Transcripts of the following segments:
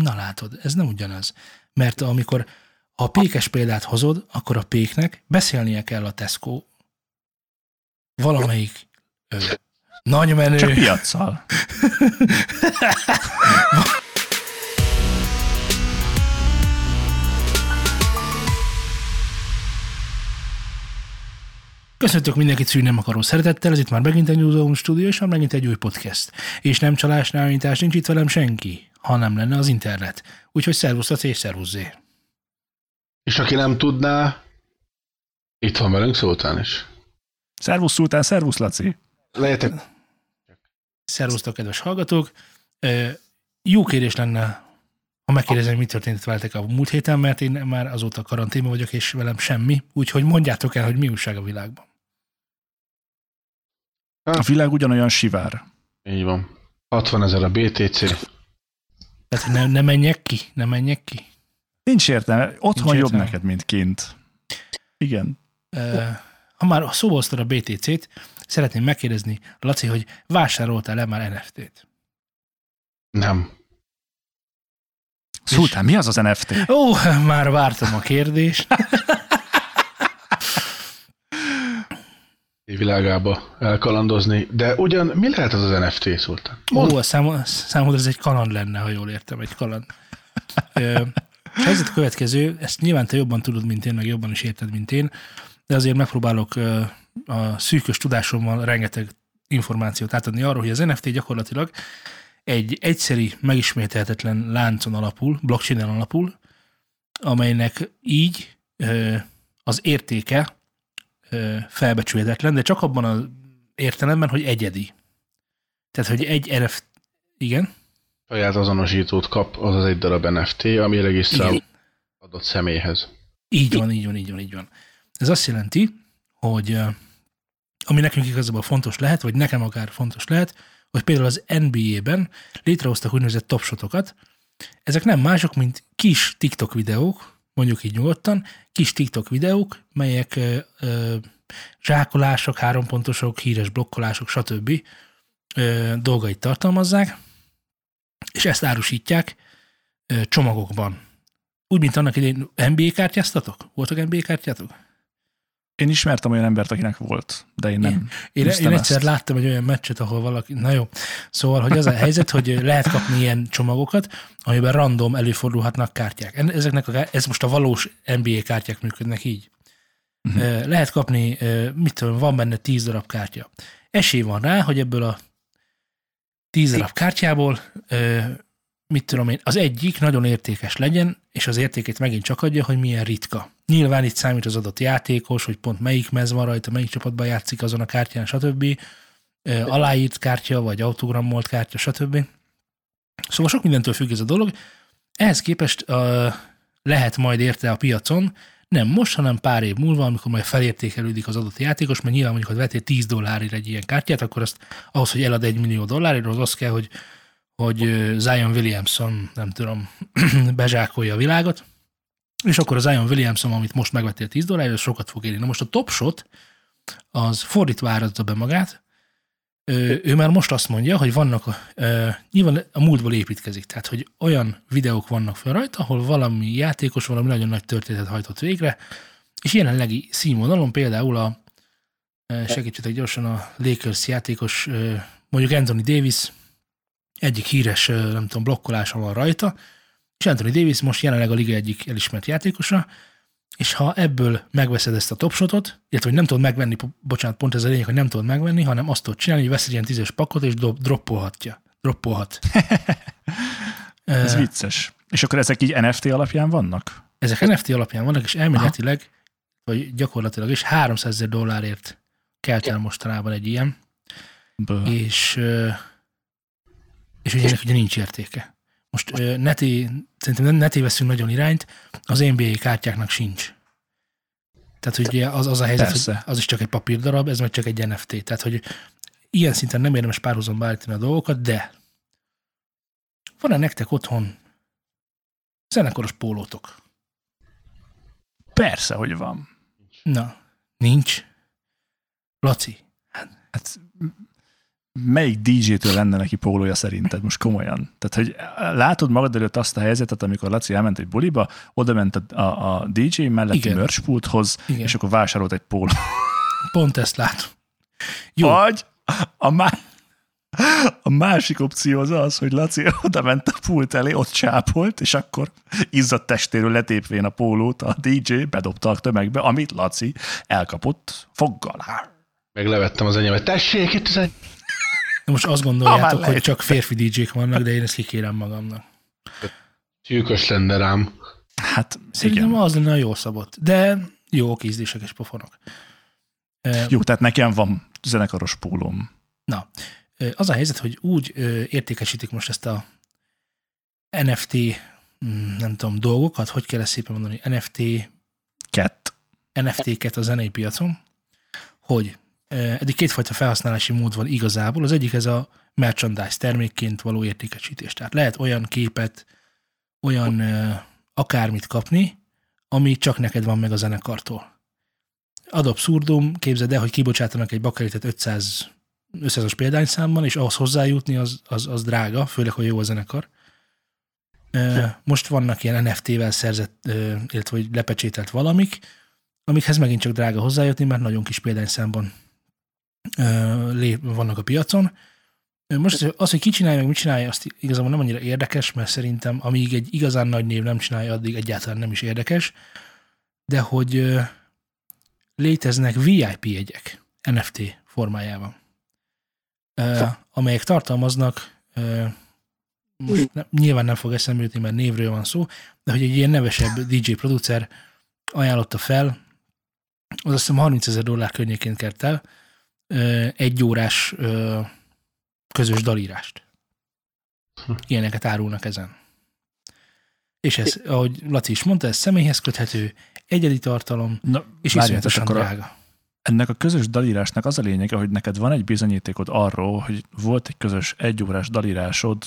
Na látod, ez nem ugyanaz. Mert amikor a pékes példát hozod, akkor a péknek beszélnie kell a Tesco valamelyik nagy menő. Csak piaccal. Köszöntök mindenkit szűn nem akaró szeretettel, ez itt már megint egy New Zone Studio, és már megint egy új podcast. És nem csalás, nem állítás, nincs itt velem senki, ha nem lenne az internet. Úgyhogy szervusztatsz és szervuzzé. És aki nem tudná, itt van velünk Szultán is. Szervusz Szultán, szervusz Laci. Lehetek. Szervusztok, kedves hallgatók. Jó kérés lenne, ha megkérdezem, mi történt veletek a múlt héten, mert én már azóta karanténban vagyok, és velem semmi. Úgyhogy mondjátok el, hogy mi újság a világban. A világ ugyanolyan sivár. Így van. 60 000 a BTC. Tehát ne menjek ki. Nincs értelme. Otthon jobb neked, mint kint. Igen. Ha már szóba hoztad a BTC-t, szeretném megkérdezni, Laci, hogy vásároltál-e már NFT-t? Nem. Szultán, mi az az NFT? Ó, már vártam a kérdést. Világába elkalandozni. De ugyan mi lehet az az NFT, Szultán? Ó, számodra ez egy kaland lenne, ha jól értem, egy kaland. Helyzet következő, ezt nyilván te jobban tudod, mint én, meg jobban is érted, mint én, de azért megpróbálok a szűkös tudásommal rengeteg információt átadni arról, hogy az NFT gyakorlatilag egy egyszeri, megismételhetetlen láncon alapul, blockchain-en alapul, amelynek így az értéke felbecsülhetetlen, de csak abban az értelemben, hogy egyedi. Tehát, hogy egy NFT... Igen? Saját azonosítót kap az az egy darab NFT, ami regisztrál adott személyhez. Így van. Ez azt jelenti, hogy ami nekünk igazából fontos lehet, vagy nekem akár fontos lehet, hogy például az NBA-ben létrehoztak úgynevezett topshotokat. Ezek nem mások, mint kis TikTok videók, mondjuk így nyugodtan, kis TikTok videók, melyek zsákolások, hárompontosok, híres blokkolások, stb. Dolgait tartalmazzák, és ezt árusítják csomagokban. Úgy, mint annak idején NBA kártyáztatok? Voltak NBA kártyátok? Én ismertem olyan embert, akinek volt, de én nem. Én egyszer láttam egy olyan meccset, ahol valaki... Na jó. Szóval, hogy az a helyzet, hogy lehet kapni ilyen csomagokat, amiben random előfordulhatnak kártyák. Ez most a valós NBA kártyák működnek így. Uh-huh. Lehet kapni, mit tudom, van benne 10 darab kártya. Esély van rá, hogy ebből a 10 darab kártyából, mit tudom én, az egyik nagyon értékes legyen, és az értékét megint csak adja, hogy milyen ritka. Nyilván itt számít az adott játékos, hogy pont melyik mez van rajta, melyik csapatban játszik azon a kártyán, stb. Aláírt kártya, vagy autogramolt kártya, stb. Szóval sok mindentől függ ez a dolog. Ehhez képest lehet majd érte a piacon, nem most, hanem pár év múlva, amikor majd felértékelődik az adott játékos, mert nyilván mondjuk, ha vettél $10 egy ilyen kártyát, akkor azt ahhoz, hogy elad $1 millió, az kell, hogy Zion Williamson, nem tudom, bezsákolja a világot, és akkor az Iron Williamson, amit most megvettél $10, sokat fog érni. Na most a Topshot, az fordítva árazza be magát, ő már most azt mondja, hogy vannak, nyilván a múltból építkezik, tehát hogy olyan videók vannak fel rajta, ahol valami játékos valami nagyon nagy történetet hajtott végre, és jelenlegi színvonalon például a, segítsetek gyorsan, a Lakers játékos, mondjuk Anthony Davis, egyik híres, nem tudom, blokkolása van rajta, és Anthony Davis most jelenleg a liga egyik elismert játékosa, és ha ebből megveszed ezt a topshotot, illetve hogy nem tudod megvenni, pont ez a lényeg, hogy nem tudod megvenni, hanem azt tudod csinálni, hogy vesz egy ilyen 10-es pakot, és droppolhat. Ez vicces. És akkor ezek így NFT alapján vannak? Ezek NFT alapján vannak, és elméletileg, vagy gyakorlatilag is $300,000 kelt el mostanában egy ilyen, és ugye ennek ugye nincs értéke. Most szerintem ne tévesszünk nagyon irányt, az NBA kártyáknak sincs. Tehát ugye az a helyzet, persze, hogy az is csak egy papírdarab, ez meg csak egy NFT. Tehát, hogy ilyen szinten nem érdemes párhuzamba állítani a dolgokat, de van-e nektek otthon zenekoros pólótok? Persze, hogy van. Na, nincs. Laci. Hát melyik DJ-től lenne neki pólója szerinted? Most komolyan. Tehát, hogy látod magad előtt azt a helyzetet, amikor Laci elment egy buliba, oda ment a DJ melletti merchpulthoz, és akkor vásárolt egy pólót. Pont ezt látom. Jó. Vagy a másik opció az az, hogy Laci oda ment a pult elé, ott csápolt, és akkor izzadt testéről letépvén a pólót a DJ bedobta a tömegbe, amit Laci elkapott foggal. Meglevettem az enyémet. Tessék, itt az egy... Most azt gondoljátok, hogy csak férfi DJ-k vannak, de én ezt kikérem magamnak. Csűkös lenne rám. Hát, szerintem igen. Az lenne a jól szabott. De jó kézdések és pofonok. Jó, tehát nekem van zenekaros pólóm. Na, az a helyzet, hogy úgy értékesítik most ezt a NFT, nem tudom, dolgokat, hogy kell ezt szépen mondani, NFT-ket a zenei piacon, hogy eddig kétfajta felhasználási mód van igazából. Az egyik ez a merchandise termékként való értékesítés. Tehát lehet olyan képet, olyan akármit kapni, ami csak neked van meg a zenekartól. Ad abszurdum, képzeld el, hogy kibocsátanak egy bakelitet 500-as példányszámban, és ahhoz hozzájutni az drága, főleg, hogy jó a zenekar. Most vannak ilyen NFT-vel szerzett, illetve hogy lepecsételt valamik, amikhez megint csak drága hozzájutni, mert nagyon kis példányszámban vannak a piacon. Most az, hogy ki csinálja, meg mit csinálja, azt igazából nem annyira érdekes, mert szerintem amíg egy igazán nagy név nem csinálja, addig egyáltalán nem is érdekes, de hogy léteznek VIP jegyek NFT formájában, amelyek tartalmaznak, nyilván nem fog eszembe jutni, mert névről van szó, de hogy egy ilyen nevesebb DJ producer ajánlotta fel, az azt hiszem $30,000 környékén kért el, egyórás közös dalírást. Ilyeneket árulnak ezen. És ez, ahogy Laci is mondta, ez személyhez köthető, egyedi tartalom, na, és iszonyatosan drága. Ennek a közös dalírásnak az a lényege, hogy neked van egy bizonyítékod arról, hogy volt egy közös egyórás dalírásod,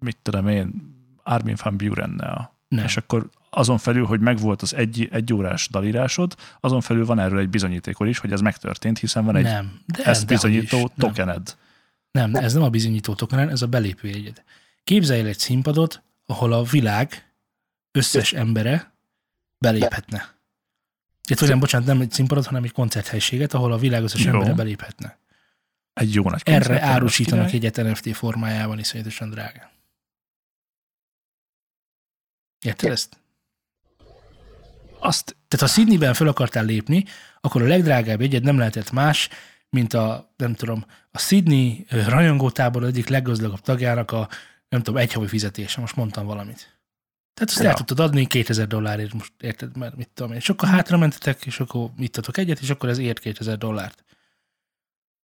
mit tudom én, Armin van Buurennel. Nem. És akkor azon felül, hogy megvolt az egyórás dalírásod, azon felül van erről egy bizonyítékod is, hogy ez megtörtént, hiszen van egy ezt bizonyító tokened. Nem, ez nem a bizonyító tokened, ez a belépőjegyed. Képzelj el egy színpadot, ahol a világ összes embere beléphetne. Nem egy színpadot, hanem egy koncerthelyiséget, ahol a világ összes embere beléphetne. Egy jó nagy koncert. Erre árusítanak egyet NFT formájában, iszonyatosan drága. Érted ezt? Tehát ha Sydneyben fel akartál lépni, akkor a legdrágább jegyed nem lehetett más, mint a Sydney rajongótábor egyik leggazdagabb tagjának a egy havi fizetése. Most mondtam valamit. Tehát azt el tudtad adni $2,000, most érted, mert mit tudom én. És akkor hátramentetek, és akkor ittatok egyet, és akkor ez ért $2,000.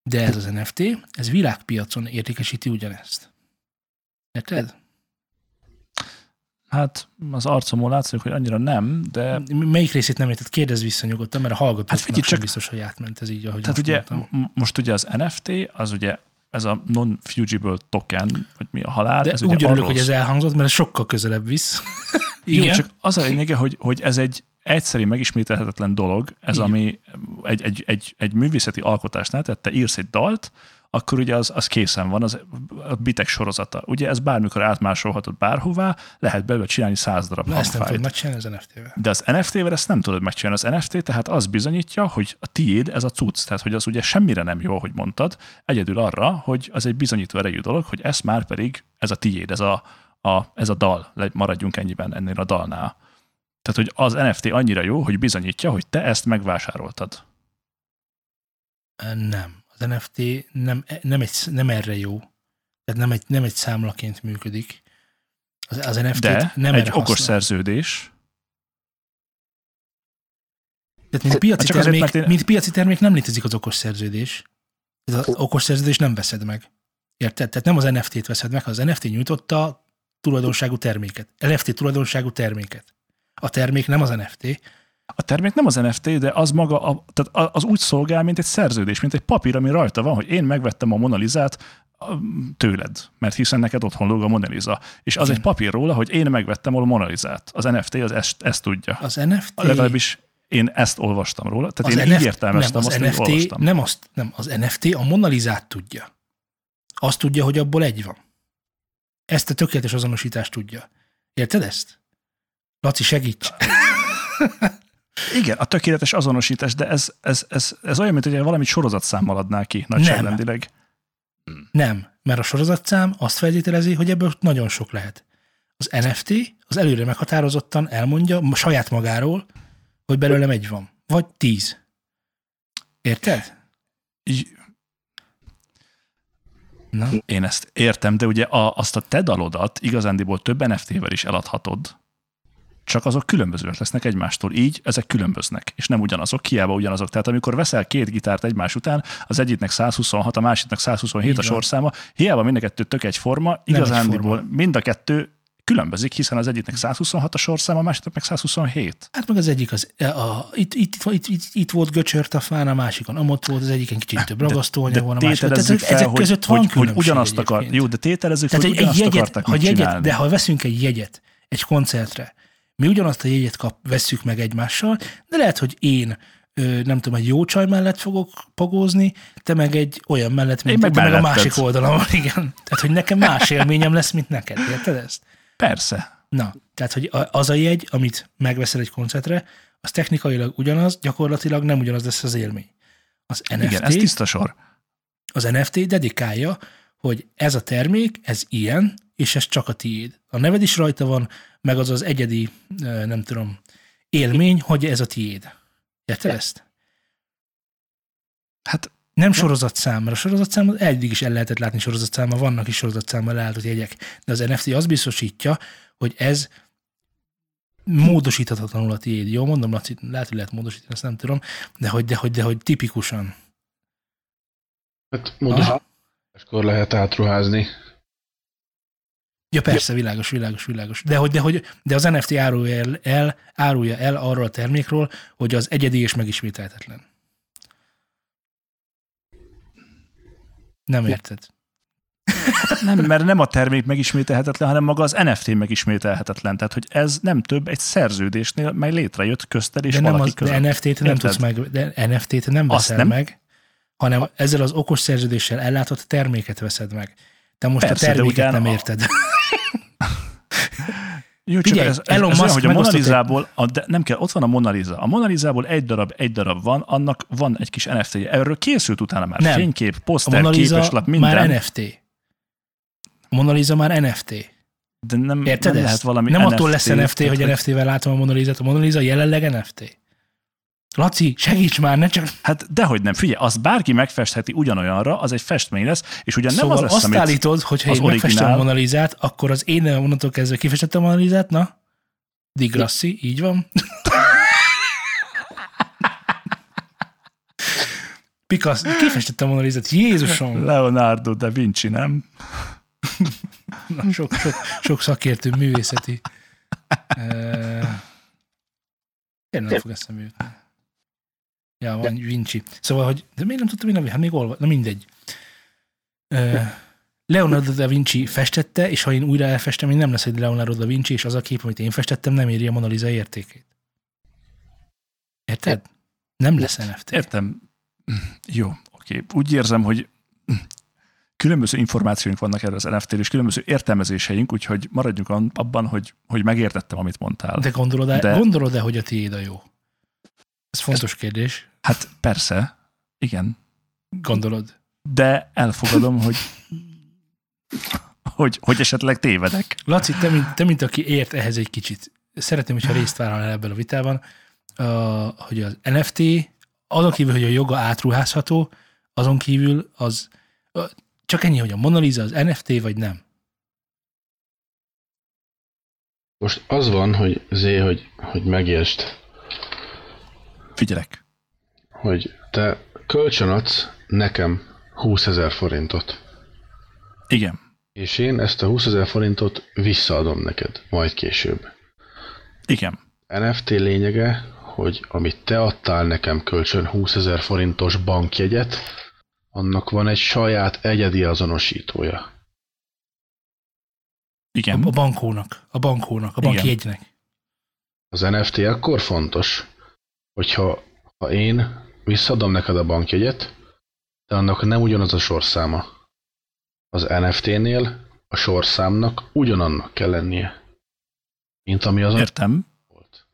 De ez az NFT, ez világpiacon értékesíti ugyanezt. Érted? Hát az arcomból látszik, hogy annyira nem, de... Melyik részét nem érted? Kérdezz vissza nyugodtan, mert a hallgatóknak csak biztos, hogy átment ez így, ahogy tehát most ugye, mondtam. Most ugye az NFT, az ugye ez a non-fugible token, hogy mi a halál. De ez úgy örülök, hogy ez elhangzott, mert ez sokkal közelebb visz. Igen. Jó, csak az a lényege, hogy ez egy egyszerű, megismételhetetlen dolog, ez igen. Ami egy művészeti alkotásnál, tehát te írsz egy dalt, akkor ugye az készen van, az a bitek sorozata. Ugye ez bármikor átmásolhatod bárhová, lehet belőle csinálni 100 darab hangfájt. Ezt nem tudod megcsinálni az NFT-vel. De az NFT-vel ezt nem tudod megcsinálni. Az NFT tehát az bizonyítja, hogy a tiéd ez a cucc. Tehát, hogy az ugye semmire nem jó, hogy mondtad, egyedül arra, hogy az egy bizonyító erejű dolog, hogy ez már pedig ez a tiéd, ez a dal. Maradjunk ennyiben ennél a dalnál. Tehát, hogy az NFT annyira jó, hogy bizonyítja, hogy te ezt megvásároltad. Nem. Az NFT nem erre jó. Tehát nem egy számlaként működik. Az NFT-t de nem egy okos szerződés. Tehát mint piaci termék nem létezik az okos szerződés. Tehát az okos szerződés nem veszed meg. Érted? Tehát nem az NFT-t veszed meg, hanem az NFT nyújtotta tulajdonságú terméket. NFT tulajdonságú terméket. A termék nem az NFT. A termék nem az NFT, de az maga, tehát az úgy szolgál, mint egy szerződés, mint egy papír, ami rajta van, hogy én megvettem a Mona Lisát tőled, mert hiszen neked otthon lóg a Mona Lisa. És az egy papír róla, hogy én megvettem a Mona Lisát. Az NFT ezt tudja. Az NFT... Legalábbis Én ezt olvastam róla, tehát az én így értelmeztem, nem, azt, NFT, olvastam. Nem, azt, nem, az NFT a Mona Lisát tudja. Azt tudja, hogy abból egy van. Ezt a tökéletes azonosítást tudja. Érted ezt? Laci, segíts! Igen, a tökéletes azonosítás, de ez olyan, mint hogy valamit sorozatszámmal adnál ki nagyságrendileg. Nem. Nem, mert a sorozatszám azt feltételezi, hogy ebből nagyon sok lehet. Az NFT az előre meghatározottan elmondja saját magáról, hogy belőlem egy van. Vagy 10. Érted? Na? Én ezt értem, de ugye azt a te dalodat igazándiból több NFT-vel is eladhatod, csak azok különbözőek lesznek egymástól. Így ezek különböznek, és nem ugyanazok, hiába ugyanazok. Tehát amikor veszel két gitárt egymás után, az egyiknek 126, a másiknak 127 a sorszáma, hiába mind a kettő tök egyforma, igazándiból egyforma. Mind a kettő különbözik, hiszen az egyiknek 126 a sorszáma, a másiknak meg 127. Hát meg az egyik, itt volt göcsört a fán, a másikon amott volt, az egyiken kicsit több ragasztóanyag van, a másikon. Tehát ezek között van különbség egyébként. Jó, de tételezzük, hogy ugyanazt akartak megcsinálni. De ha veszünk egy jegyet egy koncertre, mi ugyanazt a jegyet vesszük meg egymással, de lehet, hogy én nem tudom, egy jó csaj mellett fogok pagózni, te meg egy olyan mellett, mint te meg a másik oldalon. Igen. Tehát, hogy nekem más élményem lesz, mint neked. Érted ezt? Persze. Na, tehát, hogy az a jegy, amit megveszel egy koncertre, az technikailag ugyanaz, gyakorlatilag nem ugyanaz lesz az élmény. Az NFT, igen, ez tiszta sor. Az NFT dedikálja, hogy ez a termék, ez ilyen, és ez csak a tiéd. A neved is rajta van, meg az az egyedi, nem tudom, élmény, hogy ez a tiéd. Érted ezt? Hát nem sorozatszámra. A sorozatszámmal eddig is el lehetett látni sorozatszámmal, vannak is sorozatszámmal leálltott jegyek. De az NFT azt biztosítja, hogy ez módosíthatatlanul a tiéd. Jó, mondom, Laci, lehet, hogy lehet módosítani, ezt nem tudom, de hogy tipikusan. Hát módosításkor lehet átruházni. Ja, persze, világos. De az NFT árulja el arról a termékről, hogy az egyedi és megismételhetetlen. Nem érted? Nem, mert nem a termék megismételhetetlen, hanem maga az NFT megismételhetetlen. Tehát, hogy ez nem több egy szerződésnél, mely létrejött közted és de valaki az, között. De NFT-t nem tudsz meg, de NFT-t nem veszel nem? meg, hanem ezzel az okos szerződéssel ellátott terméket veszed meg. De most persze, a terméket nem érted. Jó, csak figyelj, ez olyan, hogy a Mona Lisából, nem kell, ott van a Mona Lisa. A Mona Lisából egy darab van, annak van egy kis NFT-je. Erről készült utána már nem. Fénykép, poszter, képeslap, minden. Már NFT. A Mona Lisa már NFT. De nem, érted nem lehet valami nem NFT. Nem attól lesz NFT, tehát, hogy NFT-vel látom a Mona Lisát. A Mona Lisa jelenleg NFT. Laci, segíts már, ne csak... Hát dehogy nem, figyelj, azt bárki megfestheti ugyanolyanra, az egy festmény lesz, és ugyan szóval nem az lesz, azt amit állítod, hogyha az én megfestem a Mona Lisát, akkor az én nem onnantól kezdve kifestettem a Mona Lisát, na? Di Grassi, így van. Picasso, kifestettem a Mona Lisát, Jézusom! Leonardo da Vinci, nem? Na, sok szakértő művészeti. Én nem fog eszembe jutni. Ja, van Vinci. Szóval, hogy de miért nem tudtam én, hát még olva, na mindegy. Leonardo da Vinci festette, és ha én újra elfestem, én nem lesz egy Leonardo da Vinci, és az a kép, amit én festettem, nem éri a Mona Lisa értékét. Érted? Nem lesz NFT. Értem. Jó, oké. Úgy érzem, hogy különböző információink vannak erre az NFT-ről, és különböző értelmezéseink, úgyhogy maradjunk abban, hogy megértettem, amit mondtál. De gondolod-e, hogy a tiéd a jó? Ez fontos kérdés. Hát persze, igen. Gondolod. De elfogadom, hogy esetleg tévedek. Laci, te mint aki ért ehhez egy kicsit, szeretném, hogyha részt vállalnál ebben a vitában, hogy az NFT, azon kívül, hogy a joga átruházható, azon kívül az, csak ennyi, hogy a Mona Lisa az NFT, vagy nem. Most az van, hogy hogy megértsd. Figyelek. Hogy te kölcsönadsz nekem 20 000 forintot. Igen. És én ezt a 20 000 forintot visszaadom neked, majd később. Igen. NFT lényege, hogy amit te adtál nekem kölcsön 20 000 forintos bankjegyet, annak van egy saját egyedi azonosítója. Igen. A bankjegynek. Az NFT akkor fontos, hogyha én visszadom neked a bankjegyet, de annak nem ugyanaz a sorszáma. Az NFT-nél a sorszámnak ugyanannak kell lennie, mint ami azon értem. Volt.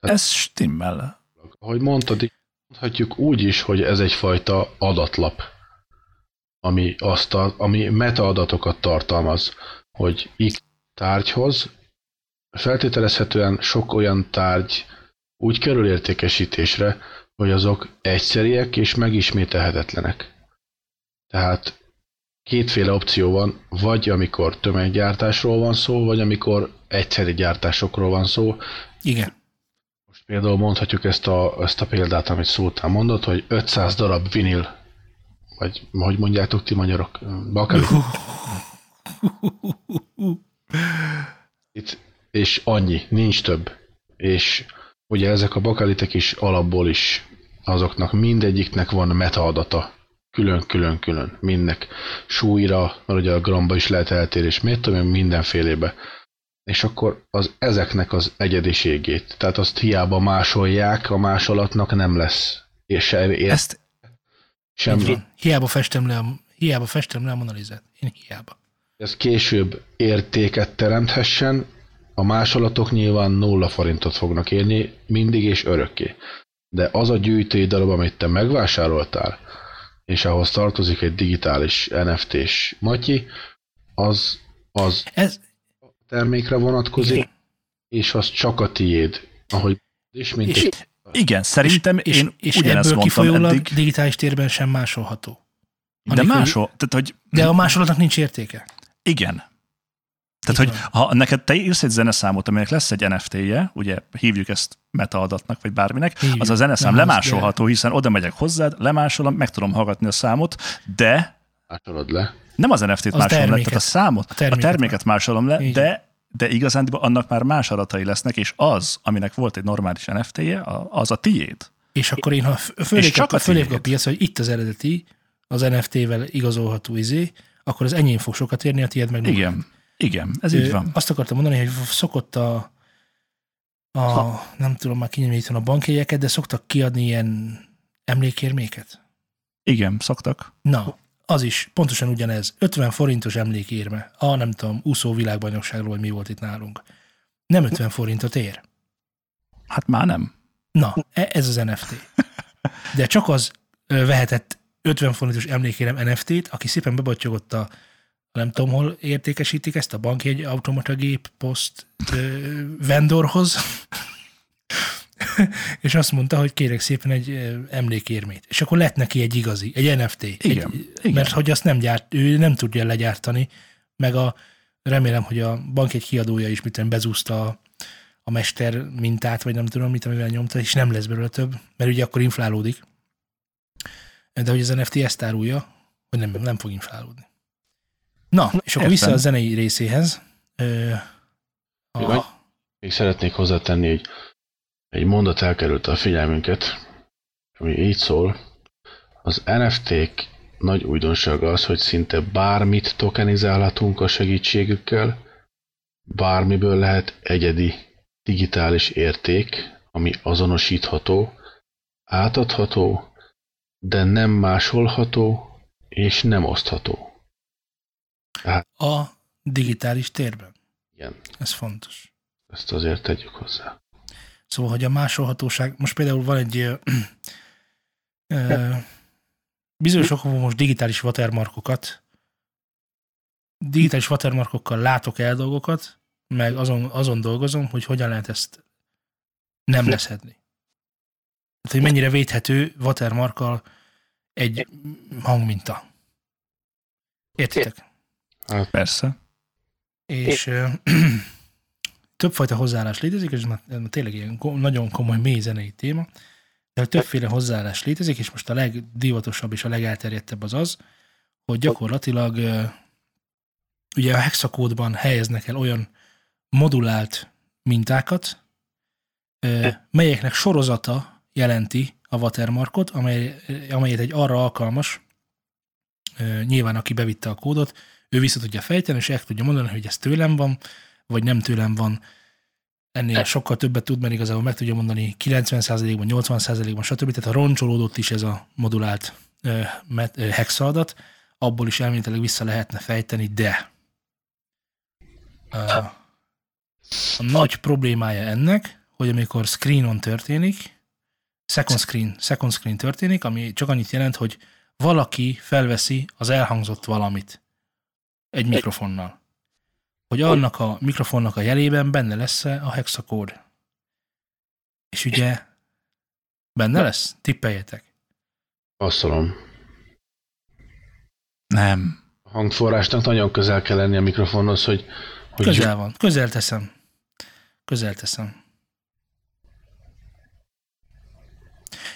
Tehát, ez stimmel. Ahogy mondtad, mondhatjuk úgy is, hogy ez egyfajta adatlap, ami metaadatokat tartalmaz, hogy X tárgyhoz feltételezhetően sok olyan tárgy úgy kerül értékesítésre, hogy azok egyszeriek és megismételhetetlenek. Tehát kétféle opció van, vagy amikor tömeggyártásról van szó, vagy amikor egyszeri gyártásokról van szó. Igen. Most például mondhatjuk ezt a példát, amit Szultán mondott, hogy 500 darab vinil, vagy hogy mondjátok ti magyarok? Bakelit. Itt, és annyi, nincs több. És ugye ezek a bakelitek is alapból is azoknak mindegyiknek van metaadata. Külön-külön-külön. Mindnek súlyra, mert ugye a gramba is lehet eltérés, miért tudom én, mindenfélébe. És akkor az ezeknek az egyediségét. Tehát azt hiába másolják, a másolatnak nem lesz. És semmi. Hiába festem le a Mona Lisát. Én hiába. Ez később értéket teremthessen, a másolatok nyilván 0 forintot fognak érni, mindig és örökké. De az a gyűjtői darab, amit te megvásároltál, és ahhoz tartozik egy digitális NFT-s matyi, az termékre vonatkozik, igen. És az csak a tiéd. Ahogy, és igen, szerintem és ugyanezt ebből kifolyólag eddig. Digitális térben sem másolható. De a másolatnak nincs értéke. Igen. Tehát, hogy ha neked te írsz egy zeneszámot, aminek lesz egy NFT-je, ugye hívjuk ezt metaadatnak, vagy bárminek, hívjuk. Az a zeneszám nem lemásolható, de. Hiszen oda megyek hozzád, lemásolom, meg tudom hallgatni a számot, de másolod le. Nem az NFT-t az másolom terméket. Le, tehát a számot, a terméket másolom le, de igazán annak már más adatai lesznek, és az, aminek volt egy normális NFT-je, az a tiéd. És akkor én, ha fölép a piac, hogy itt az eredeti, az NFT-vel igazolható izé, akkor az enyém fog sokat érni, a tiéd meg nem. Igen, ez így van. Azt akartam mondani, hogy szokott nem tudom már kinyomítani a bankjegyeket, de szoktak kiadni ilyen emlékérméket? Igen, szoktak. Na, az is, pontosan ugyanez. 50 forintos emlékérme. Nem tudom, úszó világbajnokságról, vagy mi volt itt nálunk. Nem 50 forintot ér. Hát már nem. Na, ez az NFT. De csak az vehetett 50 forintos emlékérem NFT-t, aki szépen bebattyogott a nem tudom, hol értékesítik ezt a bankjegy, automatagép, poszt vendorhoz, és azt mondta, hogy kérek szépen egy emlékérmét. És akkor lett neki egy igazi, egy NFT. Igen, igen. Mert hogy azt ő nem tudja legyártani, meg remélem, hogy a bankjegy kiadója is bezúzta a mester mintát, vagy nem tudom mit, amivel nyomta, és nem lesz belőle több, mert ugye akkor inflálódik. De hogy az NFT ezt árulja, hogy nem fog inflálódni. Na, és akkor vissza a zenei részéhez. Még szeretnék hozzátenni, hogy egy mondat elkerült a figyelmünket, ami így szól. Az NFT-k nagy újdonsága az, hogy szinte bármit tokenizálhatunk a segítségükkel, bármiből lehet egyedi digitális érték, ami azonosítható, átadható, de nem másolható és nem osztható. A digitális térben. Igen. Ez fontos. Ezt azért tegyük hozzá. Szóval, hogy a másolhatóság, most például van egy bizonyos okokból most digitális watermarkokkal látok el dolgokat, meg azon dolgozom, hogy hogyan lehet ezt nem leszedni. Tehát, hogy mennyire védhető watermarkkal egy hangminta. Értitek? Hát, persze. És többfajta hozzáállás létezik, és ez már tényleg ilyen nagyon komoly, mély zenei téma, de többféle hozzáállás létezik, és most a legdivatosabb és a legelterjedtebb az, hogy gyakorlatilag ugye a hexakódban helyeznek el olyan modulált mintákat, melyeknek sorozata jelenti a watermarkot, amelyet egy arra alkalmas, nyilván aki bevitte a kódot, ő vissza tudja fejteni, és el tudja mondani, hogy ez tőlem van, vagy nem tőlem van. ennél sokkal többet tud, mert igazából meg tudja mondani 90%-ban, 80%-ban, stb. Tehát ha roncsolódott is ez a modulált hexa adat, abból is elméletileg vissza lehetne fejteni, de a nagy problémája ennek, hogy amikor screenon történik, second screen történik, ami csak annyit jelent, hogy valaki felveszi az elhangzott valamit egy mikrofonnal. Hogy annak a mikrofonnak a jelében benne lesz a hexakód. És ugye benne lesz? Tippeljetek. Passzolom. Nem. A hangforrásnak nagyon közel kell lenni a mikrofonhoz, hogy közel van. Közel teszem.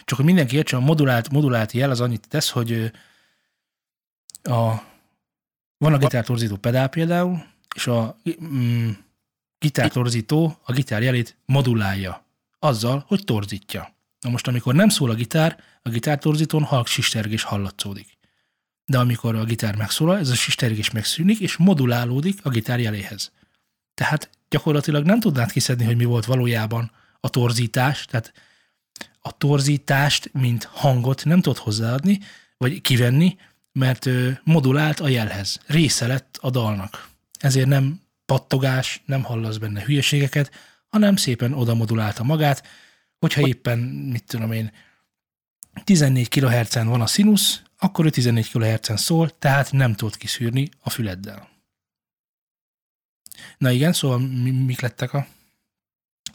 Csak hogy mindenki értsen, a modulált jel az annyit tesz, hogy van a gitártorzító pedál például, és a gitártorzító a gitár jelét modulálja azzal, hogy torzítja. Na most, amikor nem szól a gitár, a gitártorzítón halk sistergés hallatszódik. De amikor a gitár megszólal, ez a sistergés megszűnik, és modulálódik a gitár jeléhez. Tehát gyakorlatilag nem tudnád kiszedni, hogy mi volt valójában a torzítás, tehát a torzítást, mint hangot nem tudod hozzáadni, vagy kivenni, mert modulált a jelhez. Része lett a dalnak. Ezért nem pattogás, nem hallasz benne hülyeségeket, hanem szépen oda modulálta magát, hogyha éppen, mit tudom én, 14 kHz-en van a színusz, akkor ő 14 kHz-en szól, tehát nem tudod kiszűrni a füleddel. Na igen, szóval mik lettek a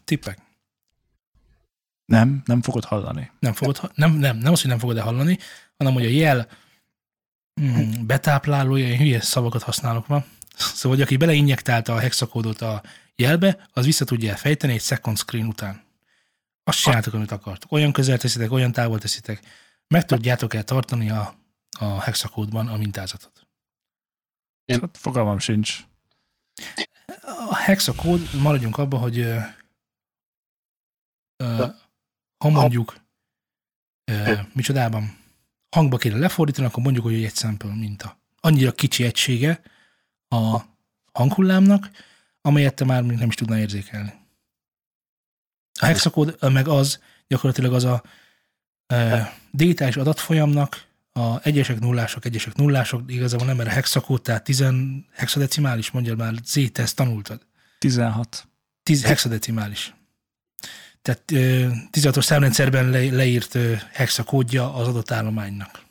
tippek? Nem fogod hallani. Nem az, hogy nem fogod hallani, hanem, hogy a jel betáplálója, én hülye szavakat használok ma. Szóval, aki beleinjektálta a hexakódot a jelbe, az vissza tudja fejteni egy second screen után. Azt csináltok, amit akartok. Olyan közel teszitek, olyan távol teszitek. Meg tudjátok el tartani a hexakódban a mintázatot. Én fogalmam sincs. A hexakód, maradjunk abban, hogy ha mondjuk micsodában hangba kéne lefordítani, akkor mondjuk, hogy egy szempel minta. Annyira kicsi egysége a hanghullámnak, amelyet te már nem is tudnál érzékelni. A hexakód meg az, gyakorlatilag az a digitális adatfolyamnak a egyesek, nullások, igazából nem, mert a hexakód, tehát 10 hexadecimális, mondjál már, Z-t ezt tanultad. 16. 10 hexadecimális. Tehát 16-os számrendszerben leírt hexakódja az adott állománynak.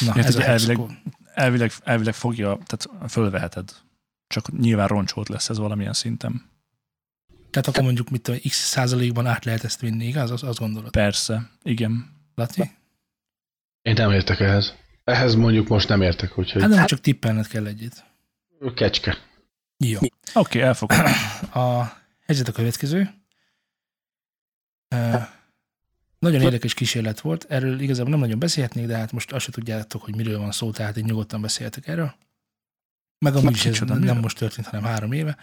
Na, ja, ez a hexakód. Elvileg fogja, tehát fölveheted. Csak nyilván roncsolt lesz ez valamilyen szinten. Tehát akkor mondjuk, mit a x százalékban át lehet ezt vinni, igaz? Azt gondolod? Persze, igen. Lati? Én nem értek ehhez. Ehhez mondjuk most nem értek, úgyhogy... Hát nem, csak tippelned kell egyet. Kecske. Jó. Oké, elfogom. A helyzet a következő. Nagyon érdekes kísérlet volt, erről igazából nem nagyon beszélhetnék, de hát most azt se tudjátok, hogy miről van szó, tehát így nyugodtan beszéltek erről. Meg amúgy is ez nem most történt, hanem 3 éve,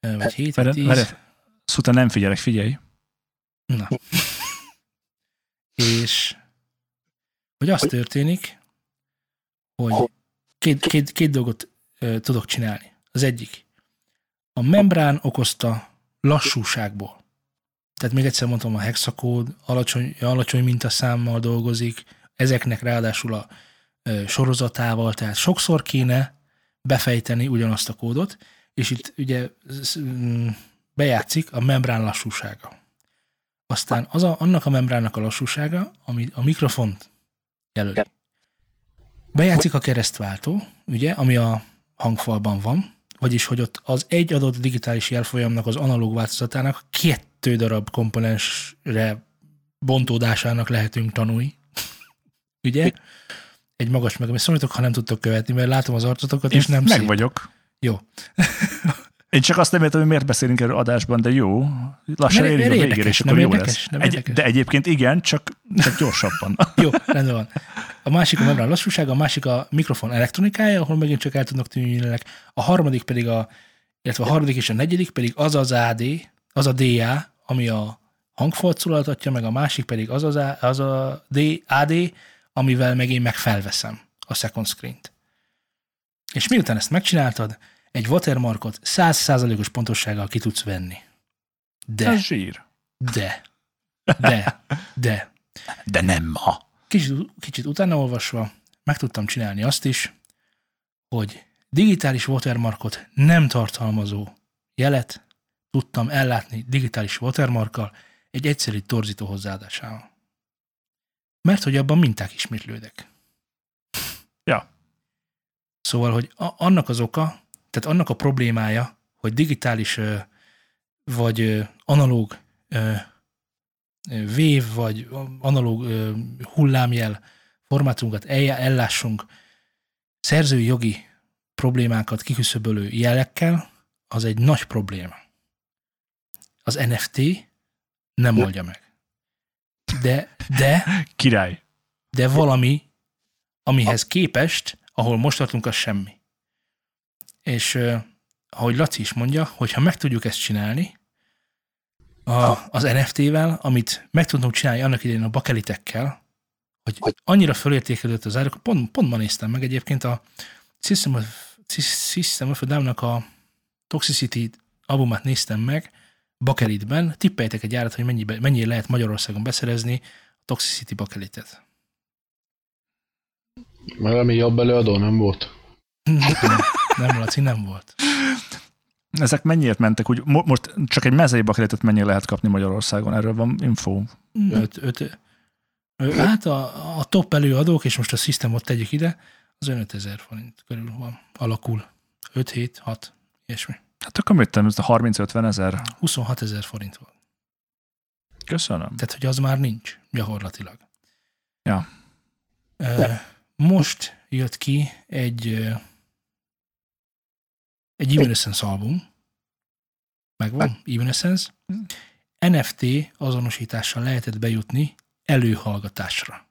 vagy 7 vagy 10. Szóval nem figyelj. Na. És hogy az történik, hogy két dolgot tudok csinálni. Az egyik, a membrán okozta lassúságból. Tehát még egyszer mondtam, a hexakód alacsony mintaszámmal dolgozik, ezeknek ráadásul a sorozatával, tehát sokszor kéne befejteni ugyanazt a kódot, és itt ugye bejátszik a membrán lassúsága. Aztán annak a membránnak a lassúsága, ami a mikrofont jelöli. Bejátszik a keresztváltó, ugye, ami a hangfalban van, vagyis hogy ott az egy adott digitális jelfolyamnak az analóg változatának 2 darab komponensre bontódásának lehetünk tanulni. Ugye? Egy magas meg, amit szólítok, ha nem tudtok követni, mert látom az arcotokat, és nem szép. Meg vagyok. Jó. Én csak azt nem értem, hogy miért beszélünk erről adásban, de jó. Lassan érjük a végére, és akkor jó lesz. De egyébként igen, csak gyorsabban. Jó, rendben van. A másik a membrán lassúsága, a másik a mikrofon elektronikája, ahol megint csak el tudnak tűnni. A harmadik pedig a harmadik és a negyedik pedig az AD, az a DA, ami a hangfalt szólaltatja, meg a másik pedig az a AD, amivel meg én megfelveszem a second screen-t. És miután ezt megcsináltad, egy watermarkot 100%-os pontossággal ki tudsz venni. De. De nem ma. Kicsit utána olvasva meg tudtam csinálni azt is, hogy digitális watermarkot nem tartalmazó jelet tudtam ellátni digitális watermarkkal egy egyszerű torzító hozzáadásával. Mert hogy abban minták ismétlődnek. Ja. Szóval, hogy annak az oka, tehát annak a problémája, hogy digitális vagy analóg wave vagy analóg hullámjel formátunkat ellássunk szerzői jogi problémákat kiküszöbölő jelekkel, az egy nagy probléma. Az NFT nem oldja meg. De király. De valami, amihez képest, ahol most tartunk, az semmi. És ahogy Laci is mondja, hogyha meg tudjuk ezt csinálni, az NFT-vel, amit meg tudtunk csinálni annak idején a bakelitekkel, hogy annyira fölértékelődött az árak, pont ma néztem meg egyébként a System of a Down-nak a Toxicity albumát néztem meg, bakelitben, tippeljtek egy árat, hogy mennyi lehet Magyarországon beszerezni a Toxicity bakelitet. Valami jobb előadó nem volt. Nem, Laci, nem volt. Ezek mennyiért mentek? Úgy, most csak egy mezei bakelitet mennyire lehet kapni Magyarországon? Erről van info. Hát a top előadók, és most a Systemot tegyük ide, az 5000 forint körül van, alakul. 5-7-6, ilyesmi. Hát akkor mittem, ez a 30-50 ezer? 26 000 forint volt. Köszönöm. Tehát, hogy az már nincs, gyakorlatilag. Ja. Most jött ki egy Evanescence album. Megvan, Evanescence. NFT azonosítással lehetett bejutni előhallgatásra.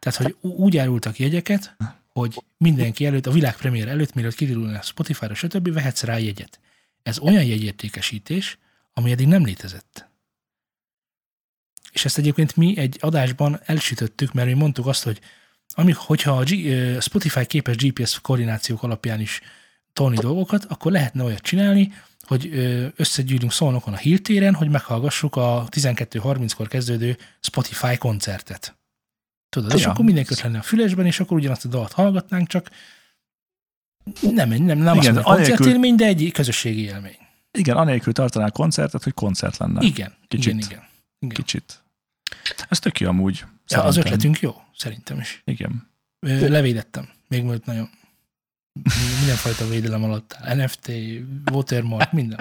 Tehát, hogy úgy árultak jegyeket, hogy mindenki előtt, a világpremiér előtt, mielőtt kiderülne Spotify-ra, stb. Vehetsz rá jegyet. Ez olyan jegyértékesítés, ami eddig nem létezett. És ezt egyébként mi egy adásban elsütöttük, mert mi mondtuk azt, hogy hogyha a Spotify képes GPS koordinációk alapján is tolni dolgokat, akkor lehetne olyat csinálni, hogy összegyűlünk Szolnokon a Hilltéren, hogy meghallgassuk a 12:30-kor kezdődő Spotify koncertet. Tudod, és akkor mindenki ott lenne a fülesben, és akkor ugyanazt a dalt hallgatnánk, csak nem azt mondja, koncertélmény, de egy közösségi élmény. Igen, anélkül tartanál koncertet, hogy koncert lenne. Igen, kicsit. Igen. Kicsit. Ez tök jó amúgy. Ja, az ötletünk jó, szerintem is. Igen. Levédettem, még múlt nagyon. Mindenfajta védelem alatt áll. NFT, watermark, minden.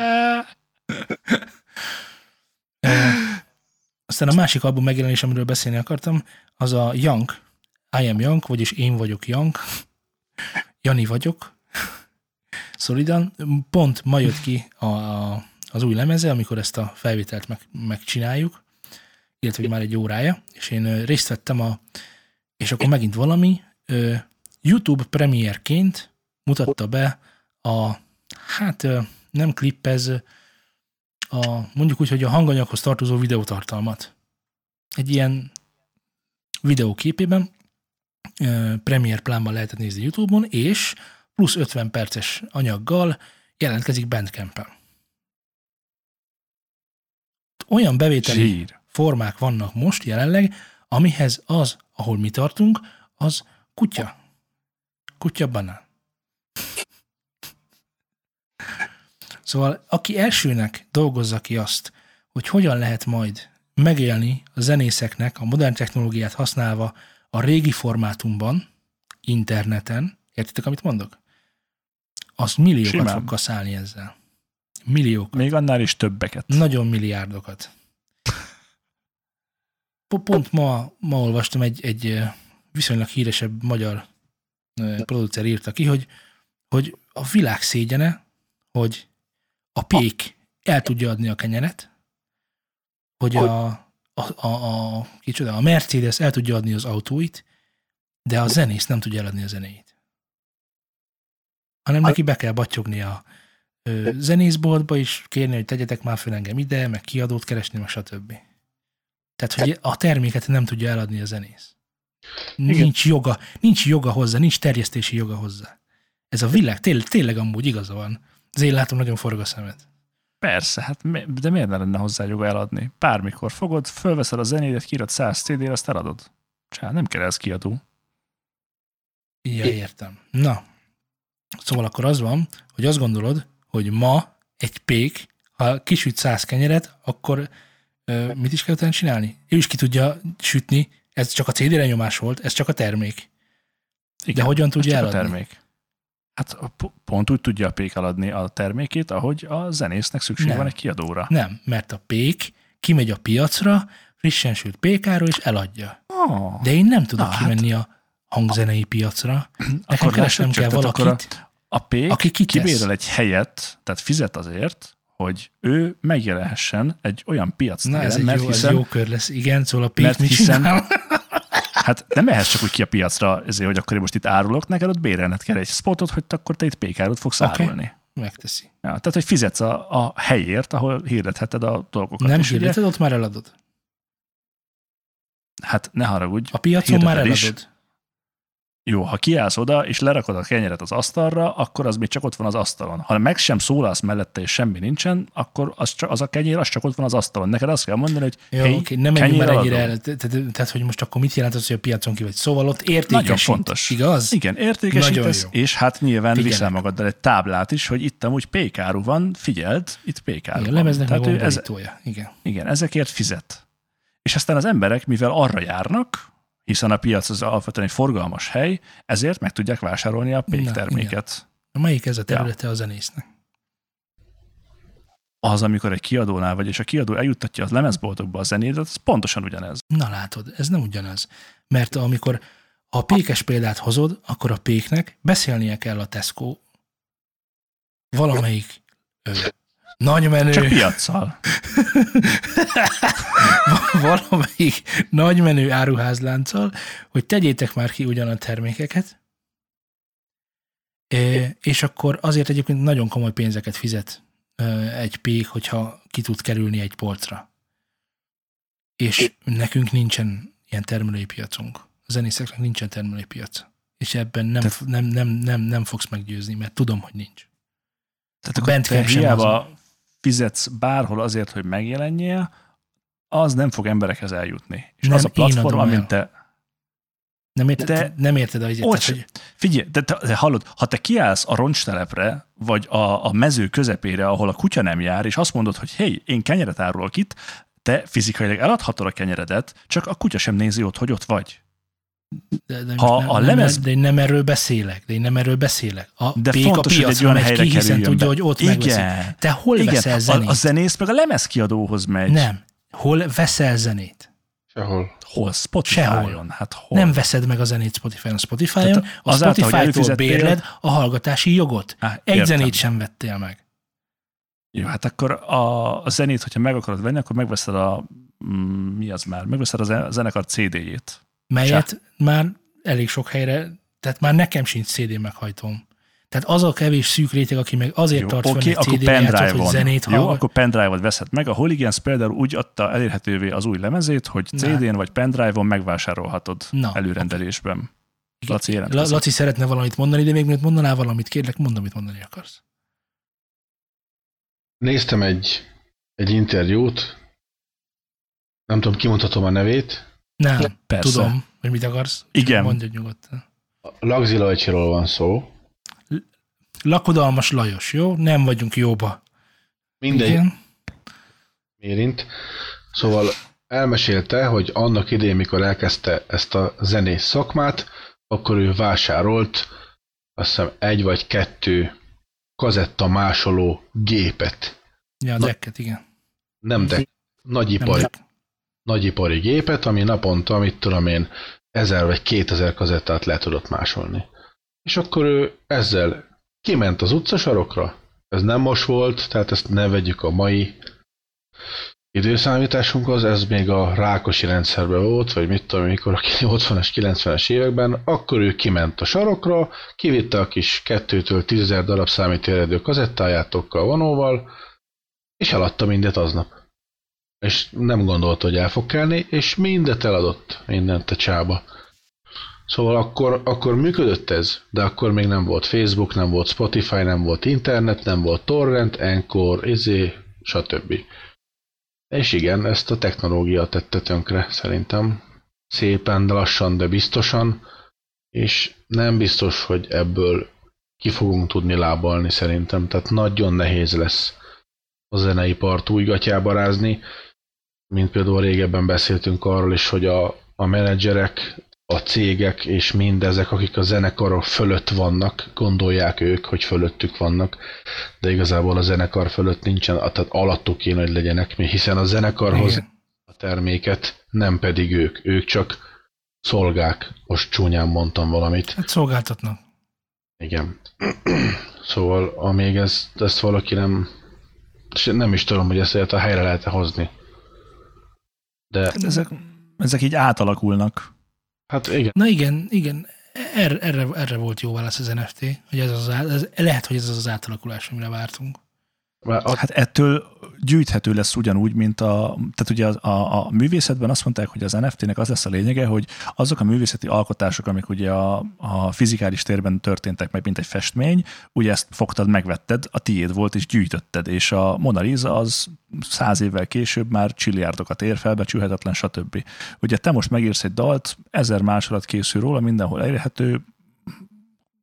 Aztán a másik album megjelenés, amiről beszélni akartam, az a Young, I am Young, vagyis én vagyok Young, Jani vagyok, szolidan. Pont ma jött ki az új lemeze, amikor ezt a felvételt megcsináljuk, illetve hogy már egy órája, és én részt vettem és akkor megint valami, YouTube premierként mutatta be nem klip, ez mondjuk úgy, hogy a hanganyaghoz tartozó videótartalmat. Egy ilyen videóképében Premiere Plánban lehetett nézni YouTube-on, és plusz 50 perces anyaggal jelentkezik Bandcampen. Olyan bevételi formák vannak most jelenleg, amihez az, ahol mi tartunk, az kutya. Kutya banán. Szóval, aki elsőnek dolgozza ki azt, hogy hogyan lehet majd megélni a zenészeknek a modern technológiát használva a régi formátumban, interneten, értitek, amit mondok? Azt milliókat fog kaszálni ezzel. Milliókat. Még annál is többeket. Nagyon milliárdokat. Pont ma olvastam, egy viszonylag híresebb magyar producer írta ki, hogy a világ szégyene, hogy a pék el tudja adni a kenyeret, hogy a Mercedes el tudja adni az autóit, de a zenész nem tudja eladni a zenéjét. Hanem neki be kell battyogni a zenészboltba, és kérni, hogy tegyetek már föl engem ide, meg kiadót keresni, meg stb. Tehát, hogy a terméket nem tudja eladni a zenész. Nincs joga hozzá, nincs terjesztési joga hozzá. Ez a világ, tényleg amúgy igaza van. Azért látom, nagyon forog a szemed. Persze, hát de miért ne lenne hozzá joga eladni? Bármikor fogod, fölveszed a zenédet, kiírod 100 CD-re, azt eladod. Csá, nem kell ez kiadó. Ja, értem. Na, szóval akkor az van, hogy azt gondolod, hogy ma egy pék, ha kisüt 100 kenyeret, akkor mit is kell utána csinálni? Ő is ki tudja sütni, ez csak a CD-re nyomás volt, ez csak a termék. Igen, de hogyan tudja eladni? A termék. Hát pont úgy tudja a pék eladni a termékét, ahogy a zenésznek szükség van egy kiadóra. Nem, mert a pék kimegy a piacra, frissen sült pékáról, és eladja. Oh, de én nem tudok kimenni a hangzenei piacra. Nekem keresnem kell valakit, a pék aki kibérel egy helyet, tehát fizet azért, hogy ő megjelenhessen egy olyan piacnál. Na, ez egy jó kör lesz. Igen, szóval a pék mit csinál? Hát nem mehetsz csak úgy ki a piacra, ezért, hogy akkor én most itt árulok, neked ott bérelned kell egy spotot, hogy akkor te itt pékárod fogsz árulni. Megteszi. Ja, tehát, hogy fizetsz a helyért, ahol hirdetheted a dolgokat. Nem hirdeted, ott már eladod. Hát ne haragudj. A piacon már eladod. Is. Jó, ha kiállsz oda, és lerakod a kenyeret az asztalra, akkor az még csak ott van az asztalon. Ha meg sem szólalsz mellette, és semmi nincsen, akkor az a kenyér, az csak ott van az asztalon. Neked azt kell mondani, hogy jó, hey, okay, nem menjünk már ennyire el. Tehát, hogy most akkor mit jelent az, hogy a piacon ki vagy? Szóval ott értékesít, igaz? Igen, értékesítesz, és hát nyilván viszel magaddal egy táblát is, hogy itt amúgy pékáru van, figyeld, itt pékáru van. A lemeznek meg gondolítója. Igen, ezekért fizet. És aztán az emberek, mivel arra járnak, hiszen a piac az alapvetően egy forgalmas hely, ezért meg tudják vásárolni a pék terméket. Melyik ez a területe a zenésznek? Az, amikor egy kiadónál vagy, és a kiadó eljuttatja a lemezboltokba a zenédet, az pontosan ugyanez. Na látod, ez nem ugyanaz. Mert amikor a pékes példát hozod, akkor a péknek beszélnie kell a Tesco valamelyik nagy menő. Csak piaccal. Valamelyik nagy menő áruházlánccal, hogy tegyétek már ki ugyan a termékeket, és akkor azért egyébként nagyon komoly pénzeket fizet egy pék, hogyha ki tud kerülni egy polcra. És nekünk nincsen ilyen termelői piacunk. A zenészeknek nincsen termelői piac. És ebben nem fogsz meggyőzni, mert tudom, hogy nincs. Tehát akkor te hiába fizetsz bárhol azért, hogy megjelenjél, az nem fog emberekhez eljutni. És nem, az a platform, amint te... Nem érted, ahogy érted, hogy... Figyelj, de hallod, ha te kiállsz a roncstelepre, vagy a mező közepére, ahol a kutya nem jár, és azt mondod, hogy hé, én kenyeret árulok itt, te fizikailag eladhatod a kenyeredet, csak a kutya sem nézi ott, hogy ott vagy. De én nem erről beszélek. De fontos, hogy egy olyan helyre kerüljön, hiszen tudja, hogy ott megveszik. Te hol veszel zenét? A zenész meg a lemezkiadóhoz megy. Nem. Hol veszel zenét? Sehol. Hol? Spotify-on. Hát hol? Nem veszed meg a zenét Spotify-on. A Spotify-tól bérled a hallgatási jogot. Egy zenét sem vettél meg. Jó, hát akkor a zenét, hogyha meg akarod venni, akkor megveszed megveszed a zenekar CD-jét. Melyet már elég sok helyre, tehát már nekem sincs CD meghajtóm. Tehát az a kevés szűk réteg, aki meg azért tart fönn egy CD-játszót, hogy zenét hallgat. Jó, akkor pendrive-ot veszed meg. A Hooligans például úgy adta elérhetővé az új lemezét, hogy CD-n vagy pendrive-on megvásárolhatod előrendelésben. Laci szeretne valamit mondani, de még miért mondanál valamit, kérlek, mondd, amit mondani akarsz. Néztem egy interjút, nem tudom, kimondhatom a nevét. Nem, persze. Tudom, hogy mit akarsz. Igen. Mondjad nyugodtan. Lagzi Lajcsiról van szó. Lakodalmas Lajos, jó? Nem vagyunk jóba. Mindegy. Érint. Szóval elmesélte, hogy annak idején, mikor elkezdte ezt a zenész szakmát, akkor ő vásárolt, azt hiszem, 1 vagy 2 kazettamásoló gépet. Ja, dekket, igen. Nem dekket. Nagyipari gépet, ami naponta, mit tudom én, 1000 vagy 2000 kazettát le tudott másolni. És akkor ő ezzel kiment az utcasarokra. Ez nem most volt, tehát ezt ne vegyük a mai időszámításunkhoz, ez még a Rákosi rendszerben volt, vagy mit tudom, mikor a 80-as, 90-es években, akkor ő kiment a sarokra, kivitte a kis 2-től 10.000 darab számítéredő kazettáját tokkal, vonóval, és eladta mindet aznap. És nem gondolta, hogy el fog kelni, és mindet eladott, mindent a csába. Szóval akkor működött ez, de akkor még nem volt Facebook, nem volt Spotify, nem volt internet, nem volt torrent, Encore, stb. És igen, ezt a technológia tette tönkre szerintem. Szépen, de lassan, de biztosan, és nem biztos, hogy ebből ki fogunk tudni lábalni szerintem, tehát nagyon nehéz lesz a zeneipart úgy gatyába rázni, mint például régebben beszéltünk arról is, hogy a menedzserek, a cégek és mindezek, akik a zenekarok fölött vannak, gondolják ők, hogy fölöttük vannak, de igazából a zenekar fölött nincsen, tehát alattuk kéne, hogy legyenek, hiszen a zenekarhoz igen. A terméket, nem pedig ők. Ők csak szolgák, most csúnyán mondtam valamit. Hát szolgáltatnak. Igen. Szóval, amíg ezt valaki nem is tudom, hogy ezt a helyre lehet hozni. De... Hát ezek így átalakulnak. Hát igen. Na igen. Erre volt jó válasz az NFT, hogy lehet, hogy ez az átalakulás, amire vártunk. Hát ettől gyűjthető lesz ugyanúgy, mint tehát ugye a művészetben azt mondták, hogy az NFT-nek az lesz a lényege, hogy azok a művészeti alkotások, amik ugye a fizikális térben történtek meg, mint egy festmény, ugye ezt fogtad, megvetted, a tiéd volt és gyűjtötted, és a Mona Lisa az 100 évvel később már csilliárdokat ér fel, becsülhetetlen, stb. Ugye te most megírsz egy dalt, 1000 másolat készül róla, mindenhol elérhető,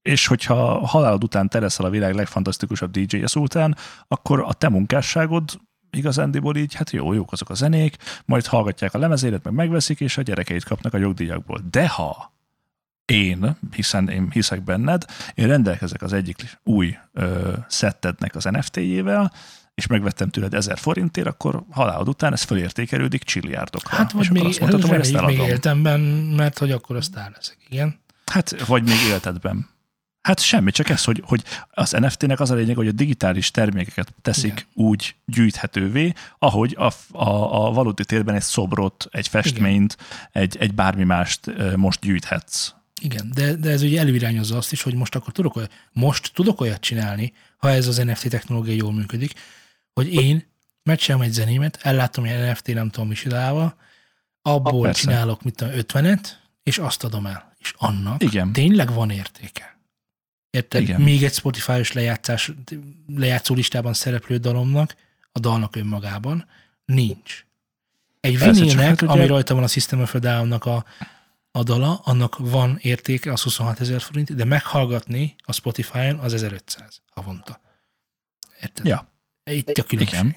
és hogyha halálod után te leszel a világ legfantasztikusabb DJ-je után, akkor a te munkásságod igazándiból így, hát jók azok a zenék, majd hallgatják a lemezélet, meg megveszik, és a gyerekeit kapnak a jogdíjakból. De ha én, hiszen én hiszek benned, én rendelkezek az egyik új szettednek az NFT-jével, és megvettem tőled 1000 forintért, akkor halálod után ez fölértékelődik csilliárdokra. Hát vagy még, még életemben, mert hogy akkor a sztár leszek, igen. Hát vagy még életedben. Hát semmi, csak ez, hogy az NFT-nek az a lényeg, hogy a digitális termékeket teszik igen. úgy gyűjthetővé, ahogy a valódi térben egy szobrot, egy festményt, egy bármi mást most gyűjthetsz. Igen, de ez ugye előirányozza azt is, hogy most akkor tudok olyat csinálni, ha ez az NFT technológia jól működik, hogy én megcsinálom egy zenémet, ellátom egy NFT nem tudom is ideával, abból csinálok mit tudom, 50-et, és azt adom el. És annak igen. tényleg van értéke. Érted? Igen. Még egy Spotify-os lejátszó listában szereplő dalomnak, a dalnak önmagában nincs. Egy vinilnek, ami rajta van a System of a Down-nak a dala, annak van értéke, az 26 000 forint, de meghallgatni a Spotify-on az 1500 havonta. Érted? Ja. Itt a különbség. Igen.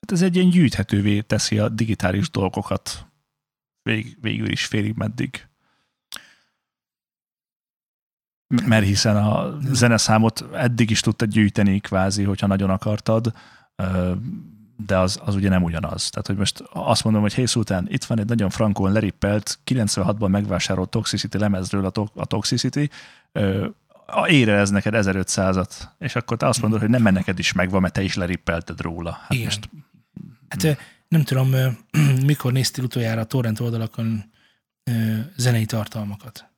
Hát ez egy ilyen gyűjthetővé teszi a digitális dolgokat végül is félig meddig. Mert hiszen a zeneszámot eddig is tudtad gyűjteni kvázi, hogyha nagyon akartad, de az ugye nem ugyanaz. Tehát, hogy most azt mondom, hogy hé Szultán, itt van egy nagyon frankon lerippelt, 96-ban megvásárolt Toxicity lemezről a Toxicity, ére ez neked 1500-at, és akkor te azt mondod, hogy nem neked is megvan, mert te is lerippelted róla. Hát igen. Most, hát nem tudom, mikor néztél utoljára a torrent oldalakon zenei tartalmakat?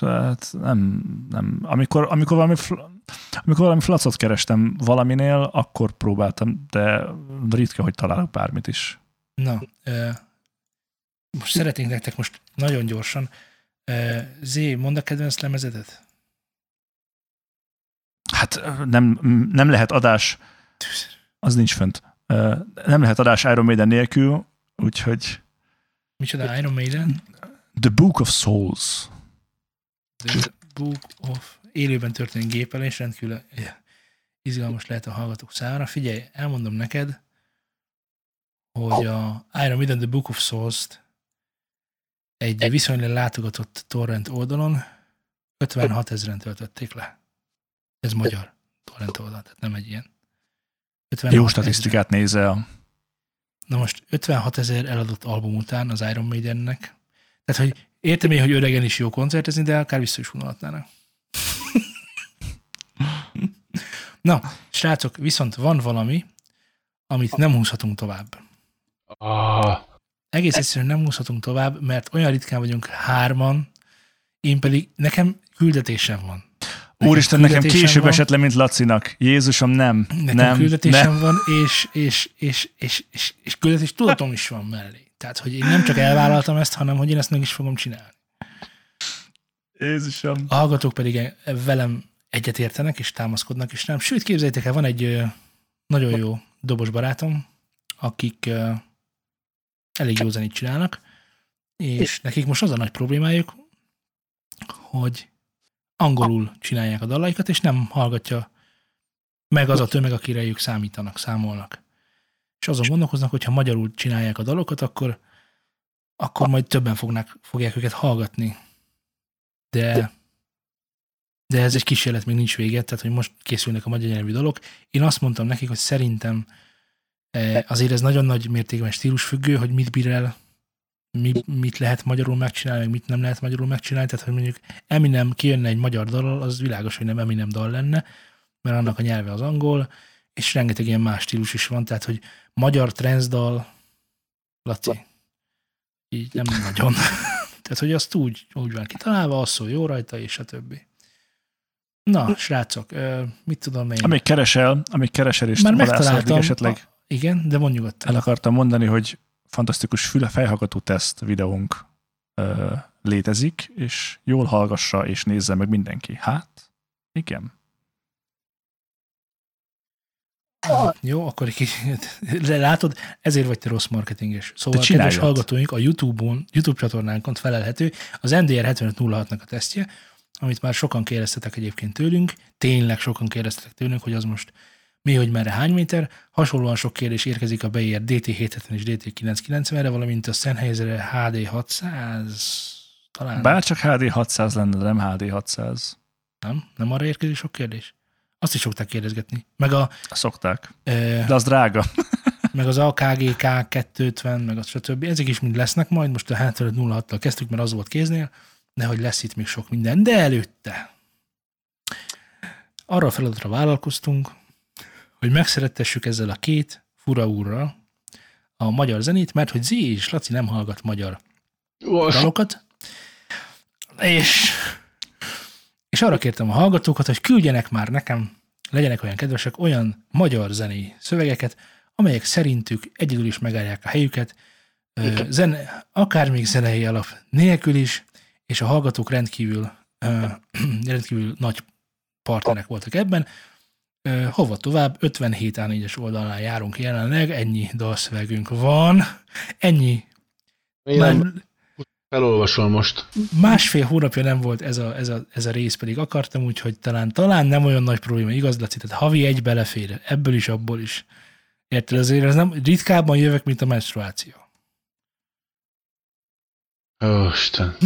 Hát nem. Amikor valami flacot kerestem valaminél, akkor próbáltam, de ritka, hogy találok bármit is. Na, most szeretnék nektek most nagyon gyorsan. Zé, mondd a kedvenc lemezedet? Hát nem lehet adás. Az nincs fönt. Nem lehet adás Iron Maiden nélkül, úgyhogy... Micsoda Iron Maiden? The Book of Souls. The Book of... Élőben történik gépelés, rendkívül izgalmas lehet a hallgatók számára. Figyelj, elmondom neked, hogy a Iron Maiden The Book of Souls-t egy viszonylag látogatott torrent oldalon 56 000-en töltötték le. Ez magyar torrent oldal, tehát nem egy ilyen. Jó statisztikát nézel. Na most 56 000 eladott album után az Iron Maidennek. Tehát, hogy értem én, hogy öregen is jó koncertezni, de akár vissza is hunalhatnának. Na, srácok, viszont van valami, amit nem húzhatunk tovább. Egész egyszerűen nem húzhatunk tovább, mert olyan ritkán vagyunk hárman, én pedig nekem küldetésem van. Úristen, nekem később esett le, mint Lacinak. Jézusom, nem. Nekem küldetésem van, és küldetés tudatom is van mellé. Tehát, hogy én nem csak elvállaltam ezt, hanem, hogy én ezt meg is fogom csinálni. Jézusom. A hallgatók pedig velem egyet értenek és támaszkodnak is rám. Sőt, képzeljétek el, van egy nagyon jó dobos barátom, akik elég jó zenét csinálnak, és nekik most az a nagy problémájuk, hogy angolul csinálják a dallaikat, és nem hallgatja meg az a tömeg, akire ők számítanak, számolnak. És azon gondolkoznak, hogyha magyarul csinálják a dalokat, akkor majd többen fogják őket hallgatni. De ez egy kísérlet még nincs vége, tehát hogy most készülnek a magyar nyelvű dalok. Én azt mondtam nekik, hogy szerintem azért ez nagyon nagy mértékben stílusfüggő, hogy mit bír el, mit lehet magyarul megcsinálni, meg mit nem lehet magyarul megcsinálni. Tehát, hogy mondjuk Eminem kijönne egy magyar dallal, az világos, hogy nem Eminem dal lenne, mert annak a nyelve az angol, és rengeteg ilyen más stílus is van, tehát, hogy magyar tranzdal, Laci, így nem nagyon. Tehát, hogy azt úgy van kitalálva, az szól jó rajta, és a többi. Na, srácok, mit tudom én? Amíg keresel és vadászol esetleg. Igen, de mondj nyugodtan. El akartam mondani, hogy fantasztikus fejhallgató teszt videónk létezik, és jól hallgassa és nézze meg mindenki. Hát, igen. Jó, akkor egy kicsit, látod, ezért vagy te rossz marketinges. Szóval kedves hallgatóink, a YouTube csatornánkon felelhető az MDR 7506-nak a tesztje, amit már sokan kérdeztetek egyébként tőlünk, tényleg sokan kérdeztetek tőlünk, hogy az most mi, hogy merre, hány méter. Hasonlóan sok kérdés érkezik a Beyer DT770 és DT990-re, valamint a Sennheiser HD600 talán. Bárcsak HD600 lenne, de nem HD600. Nem arra érkezik sok kérdés? Azt is szokták kérdezgetni. Meg szokták. De az drága. Meg az AKG K250, meg az stb. Ezek is mind lesznek majd. Most a 7506-tal kezdtük, mert az volt kéznél. Nehogy lesz itt még sok minden. De előtte arra a feladatra vállalkoztunk, hogy megszerettessük ezzel a két fura úrral a magyar zenét, mert hogy Zé és Laci nem hallgat magyar dalokat. És arra kértem a hallgatókat, hogy küldjenek már nekem, legyenek olyan kedvesek, olyan magyar zenei szövegeket, amelyek szerintük egyedül is megállják a helyüket, akár még zenei alap nélkül is, és a hallgatók rendkívül nagy partnerek voltak ebben. Hova tovább? 57 A4-es oldalán járunk jelenleg, ennyi dalszövegünk van, ennyi. Elolvasom most. Másfél hónapja nem volt ez a rész, pedig akartam, úgyhogy talán nem olyan nagy probléma, igaz, Laci? Tehát havi egy belefér, ebből is, abból is. Érted? Azért ez nem, ritkábban jövök, mint a menstruáció. Ó, Isten.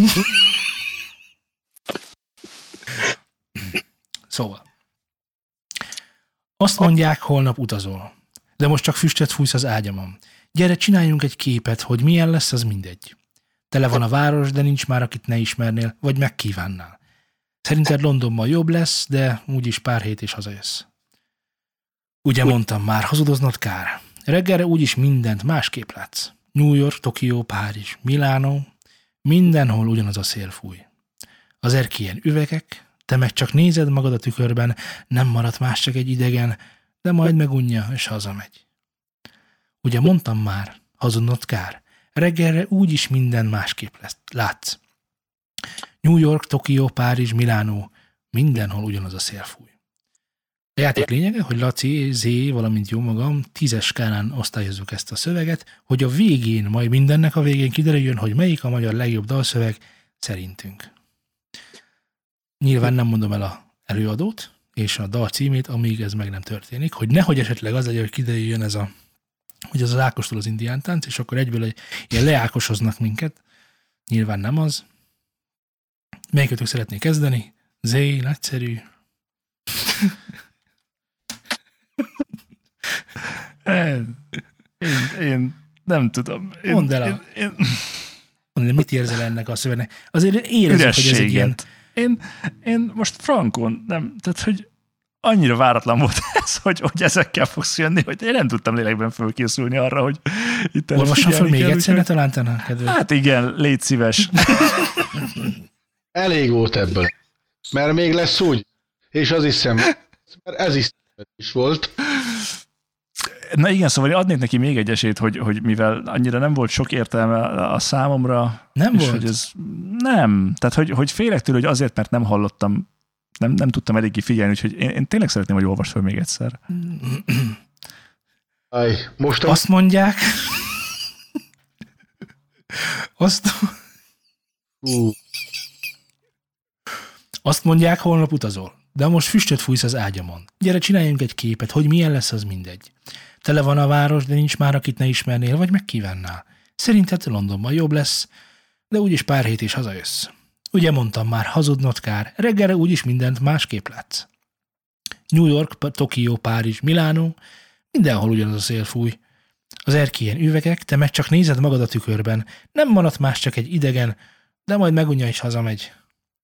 Szóval. Azt mondják, holnap utazol. De most csak füstöt fújsz az ágyamon. Gyere, csináljunk egy képet, hogy milyen lesz, az mindegy. Tele van a város, de nincs már, akit ne ismernél, vagy megkívánnál. Szerinted Londonban jobb lesz, de úgyis pár hét és hazajössz. Ugye mondtam már, hazudoznod kár. Reggelre úgyis mindent másképp látsz. New York, Tokió, Párizs, Milánó, mindenhol ugyanaz a szél fúj. Az erkélyen üvegek, te meg csak nézed magad a tükörben, nem maradt más, csak egy idegen, de majd megunja, és hazamegy. Ugye mondtam már, hazudnod kár. Reggelre úgyis minden másképp látsz. New York, Tokió, Párizs, Milánó, mindenhol ugyanaz a szél fúj. A játék lényege, hogy Laci, Zé, valamint jó magam 10-es skálán osztályozzuk ezt a szöveget, hogy a végén, majd mindennek a végén kiderüljön, hogy melyik a magyar legjobb dalszöveg szerintünk. Nyilván nem mondom el az előadót és a dal címét, amíg ez meg nem történik, hogy nehogy esetleg az legyen, hogy kiderüljön ez a hogy az Ákostól az indián tánc, és akkor egyből ilyen leákosoznak minket. Nyilván nem az. Melyikötök szeretné kezdeni? Zé, nagyszerű. Én nem tudom. Mondd el mit érzel ennek a szövegnek? Azért érezzük, hogy ez egy ilyen... Én most frankon nem, tehát hogy annyira váratlan volt ez, hogy ezekkel fogsz jönni, hogy én nem tudtam lélekben fölkészülni arra, hogy itt elfogyálni. Olvassam fel még egyszer, ne talán tennem kedved. Hát igen, légy szíves. Elég volt ebből. Mert még lesz úgy. És az hiszem, mert ez is volt. Na igen, szóval adnék neki még egy esélyt, hogy mivel annyira nem volt sok értelme a számomra. Nem volt? Hogy ez, nem. Tehát, hogy félek tőle, hogy azért, mert nem hallottam nem tudtam eléggé figyelni, úgyhogy én tényleg szeretném, hogy olvasd fel még egyszer. Aj, most azt mondják, azt mondják, holnap utazol. De most füstöt fújsz az ágyamon. Gyere, csináljunk egy képet, hogy milyen lesz, az mindegy. Tele van a város, de nincs már, akit ne ismernél, vagy megkívánnál. Szerinted Londonban jobb lesz, de úgyis pár hét is hazajössz. Ugye mondtam már, hazudnod kár, reggelre úgyis mindent másképp látsz. New York, Tokió, Párizs, Milánó, mindenhol ugyanaz a szél fúj. Az erkélyen üvegek, te meg csak nézed magad a tükörben. Nem maradt más, csak egy idegen, de majd megunja is hazamegy.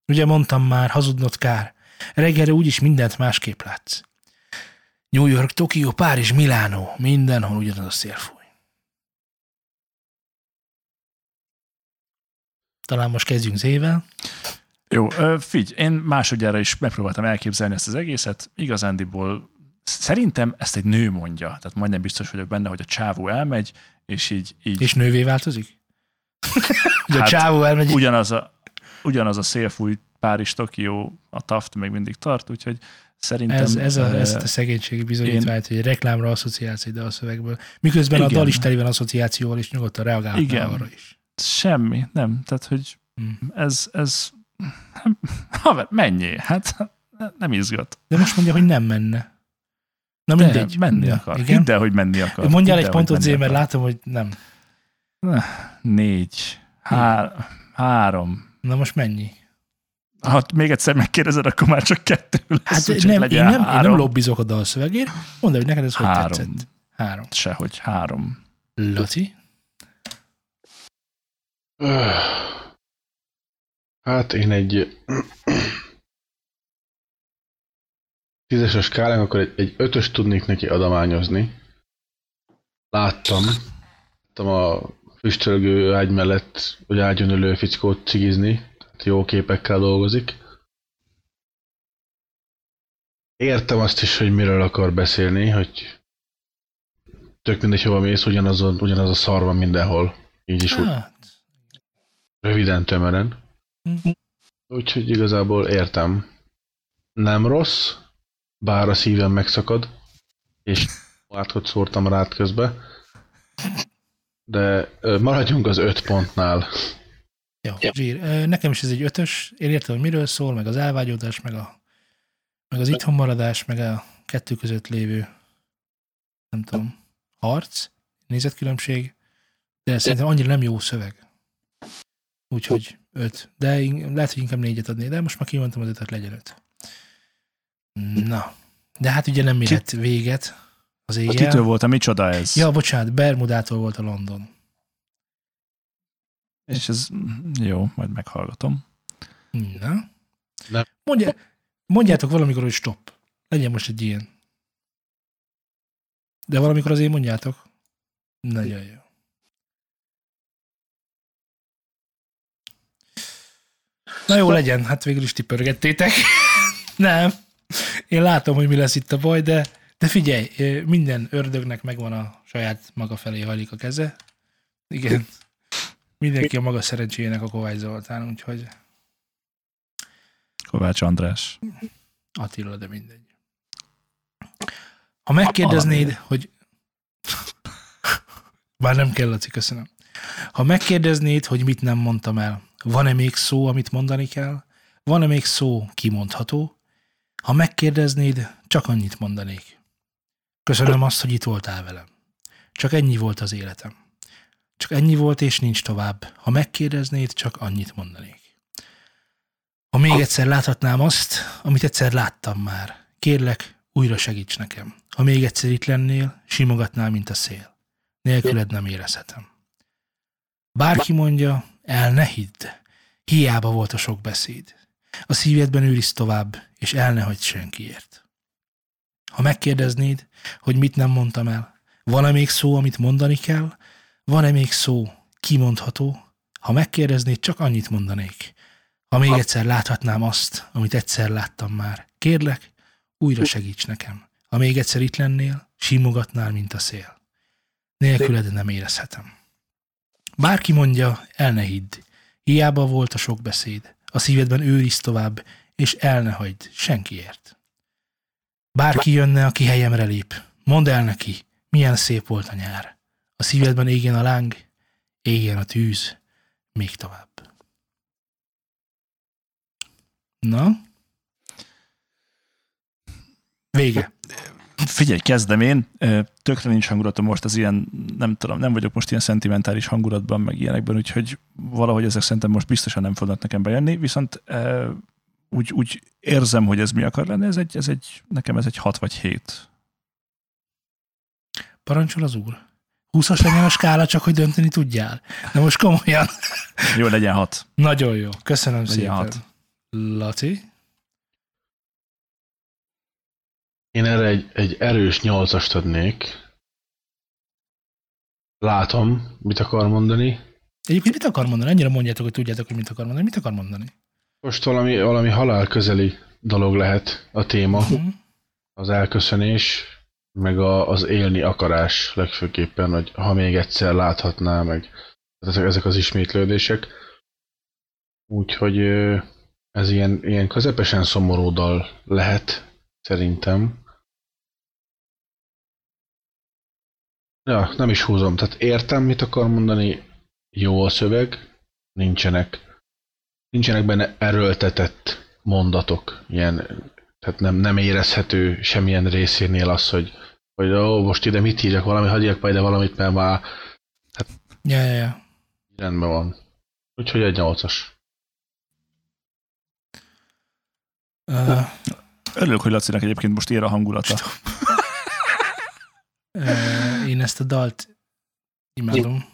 Ugye mondtam már, hazudnod kár, reggelre úgyis mindent másképp látsz. New York, Tokió, Párizs, Milánó, mindenhol ugyanaz a szél fúj. Talán most kezdjünk Z-vel. Jó, figyelj, én másodjára is megpróbáltam elképzelni ezt az egészet. Igazándiból szerintem ezt egy nő mondja. Tehát majdnem biztos vagyok benne, hogy a csávó elmegy, és így... És nővé változik? Hát, a csávó elmegy... Ugyanaz a szél fúj, Párizs, Tokió, a Taft még mindig tart, úgyhogy szerintem... Ez a szegénységi bizonyítványt, hogy reklámra asszociálsz ide a szövegből. Miközben igen. A dal is teli van asszociációval, és nyugodtan reagálhatnál arra is. Semmi, nem. Tehát, hogy ez... Haver, menjél, hát nem izgat. De most mondja, hogy nem menne. Na mindegy. Menni akar. Hidd el, hogy menni akar. Mondjál egy pontot, Zé, mert látom, hogy nem. 4, 3. Na most mennyi? Ha még egyszer megkérdezed, akkor már csak 2 lesz. Hát én nem lobbizok a dalszövegért. Mondd, hogy neked ez 3. Hogy tetszett. 3. Sehogy, 3. Laci? Hát én egy 10-es a skálán, akkor egy 5-ös tudnék neki adományozni. Láttam a füstölgő ágy mellett, vagy ágyon ülő fickót cigizni, tehát jó képekkel dolgozik. Értem azt is, hogy miről akar beszélni, hogy tök mindegy, hova mész, ugyanaz a szar van mindenhol. Így is úgy. Röviden, tömören. Úgyhogy igazából értem. Nem rossz, bár a szívem megszakad, és átkot szórtam rád közbe. De maradjunk az 5 pontnál. Jó, Zsír, nekem is ez egy 5-ös. Én értem, hogy miről szól, meg az elvágyódás, meg az itthonmaradás, meg a 2 között lévő, nem tudom, harc, nézetkülönbség, de szerintem annyira nem jó szöveg. Úgyhogy 5. De lehet, hogy inkább 4-et adné, de most már kimondtam az 5-et, legyen 5. Na. De hát ugye nem mérhet véget az éjjel. Hát kitől volt a micsoda ez? Ja, bocsánat, Bermudától volt a London. És ez jó, majd meghallgatom. Na. Mondjátok valamikor, hogy stop. Legyen most egy ilyen. De valamikor azért mondjátok. Nagyon jó. Na jó, legyen, hát végül is ti pörgettétek. Nem. Én látom, hogy mi lesz itt a baj, de figyelj, minden ördögnek megvan a saját maga felé hajlik a keze. Igen. Mindenki a maga szerencséjének a Kovács Zoltán, úgyhogy... Kovács András. Attila, de mindegy. Ha megkérdeznéd, hogy... Bár nem kell, Laci, köszönöm. Ha megkérdeznéd, hogy mit nem mondtam el, van-e még szó, amit mondani kell? Van-e még szó, kimondható? Ha megkérdeznéd, csak annyit mondanék. Köszönöm azt, hogy itt voltál velem. Csak ennyi volt az életem. Csak ennyi volt, és nincs tovább. Ha megkérdeznéd, csak annyit mondanék. Ha még egyszer láthatnám azt, amit egyszer láttam már, kérlek, újra segíts nekem. Ha még egyszer itt lennél, simogatnál, mint a szél. Nélküled nem érezhetem. Bárki mondja, el ne hidd. Hiába volt a sok beszéd. A szívedben őrizd tovább, és el ne hagyd senkiért. Ha megkérdeznéd, hogy mit nem mondtam el, van-e még szó, amit mondani kell? Van-e még szó, kimondható? Ha megkérdeznéd, csak annyit mondanék. Ha még egyszer láthatnám azt, amit egyszer láttam már, kérlek, újra segíts nekem. Ha még egyszer itt lennél, simogatnál, mint a szél. Nélküled nem érezhetem. Bárki mondja, el ne hidd. Hiába volt a sok beszéd. A szívedben őrizd tovább, és el ne hagyd senkiért. Bárki jönne, aki helyemre lép. Mondd el neki, milyen szép volt a nyár. A szívedben égjen a láng, égjen a tűz, még tovább. Na? Vége. Figyelj, kezdem én. Tökre nincs hangulatom most az ilyen, nem tudom, nem vagyok most ilyen szentimentális hangulatban, meg ilyenekben, úgyhogy valahogy ezek szerintem most biztosan nem fognak nekem bejönni, viszont úgy érzem, hogy ez mi akar lenni, nekem ez egy 6 vagy 7. Parancsol az úr. 20-as legyen a skála, csak hogy dönteni tudjál. De most komolyan. Jó, legyen 6. Nagyon jó. Köszönöm legyen szépen. 6. Laci? Én erre egy erős 8-ast adnék. Látom, mit akar mondani. Egyébként mit akar mondani? Annyira mondjátok, hogy tudjátok, hogy mit akar mondani. Mit akar mondani? Most valami halálközeli dolog lehet a téma. Uh-huh. Az elköszönés, meg az élni akarás legfőképpen, hogy ha még egyszer láthatná, meg ezek az ismétlődések. Úgyhogy ez ilyen közepesen szomorú dal lehet. Szerintem. Ja, nem is húzom. Tehát értem, mit akar mondani. Jó a szöveg. Nincsenek benne erőltetett mondatok. Ilyen, tehát nem érezhető semmilyen részénél az, hogy ó, most ide mit írjak, valami hagyjak majd, de valamit, mert már... Ja. Rendben van. Úgyhogy egy 8-as. Örülök, hogy Lacinak egyébként most ér a hangulata. Én ezt a dalt imádom.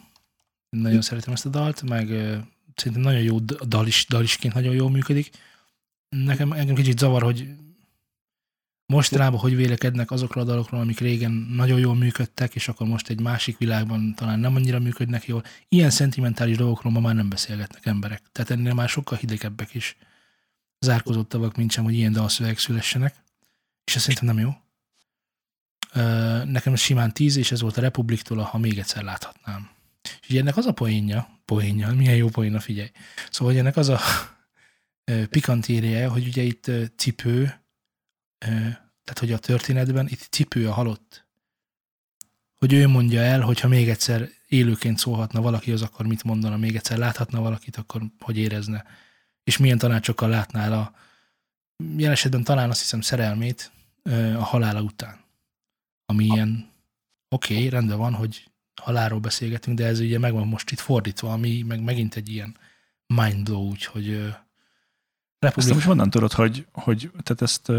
Nagyon szeretem ezt a dalt, meg szerintem nagyon jó dalisként nagyon jól működik. Nekem kicsit zavar, hogy mostanában hogy vélekednek azokról a dalokról, amik régen nagyon jól működtek, és akkor most egy másik világban talán nem annyira működnek jól. Ilyen szentimentális dolgokról ma már nem beszélgetnek emberek. Tehát ennél már sokkal hidegebbek is. Zárkozottabbak, mint sem, hogy ilyen dalszövegek szülessenek, és ez szerintem nem jó. Nekem simán 10, és ez volt a Republiktól, ha még egyszer láthatnám. És ugye ennek az a poénja, milyen jó poéna, figyelj. Szóval hogy ennek az a pikantériája, hogy ugye itt cipő, tehát hogy a történetben itt cipő a halott. Hogy ő mondja el, hogyha még egyszer élőként szólhatna valaki, az akkor mit mondana, még egyszer láthatna valakit, akkor hogy érezne. És milyen tanácsokkal látnál a jelen esetben talán azt hiszem szerelmét a halála után. Ami ilyen, oké, rendben van, hogy halálról beszélgetünk, de ez ugye megvan most itt fordítva, ami meg megint egy ilyen mindblow, úgyhogy Republika... Most honnan tudod, hogy tehát ezt,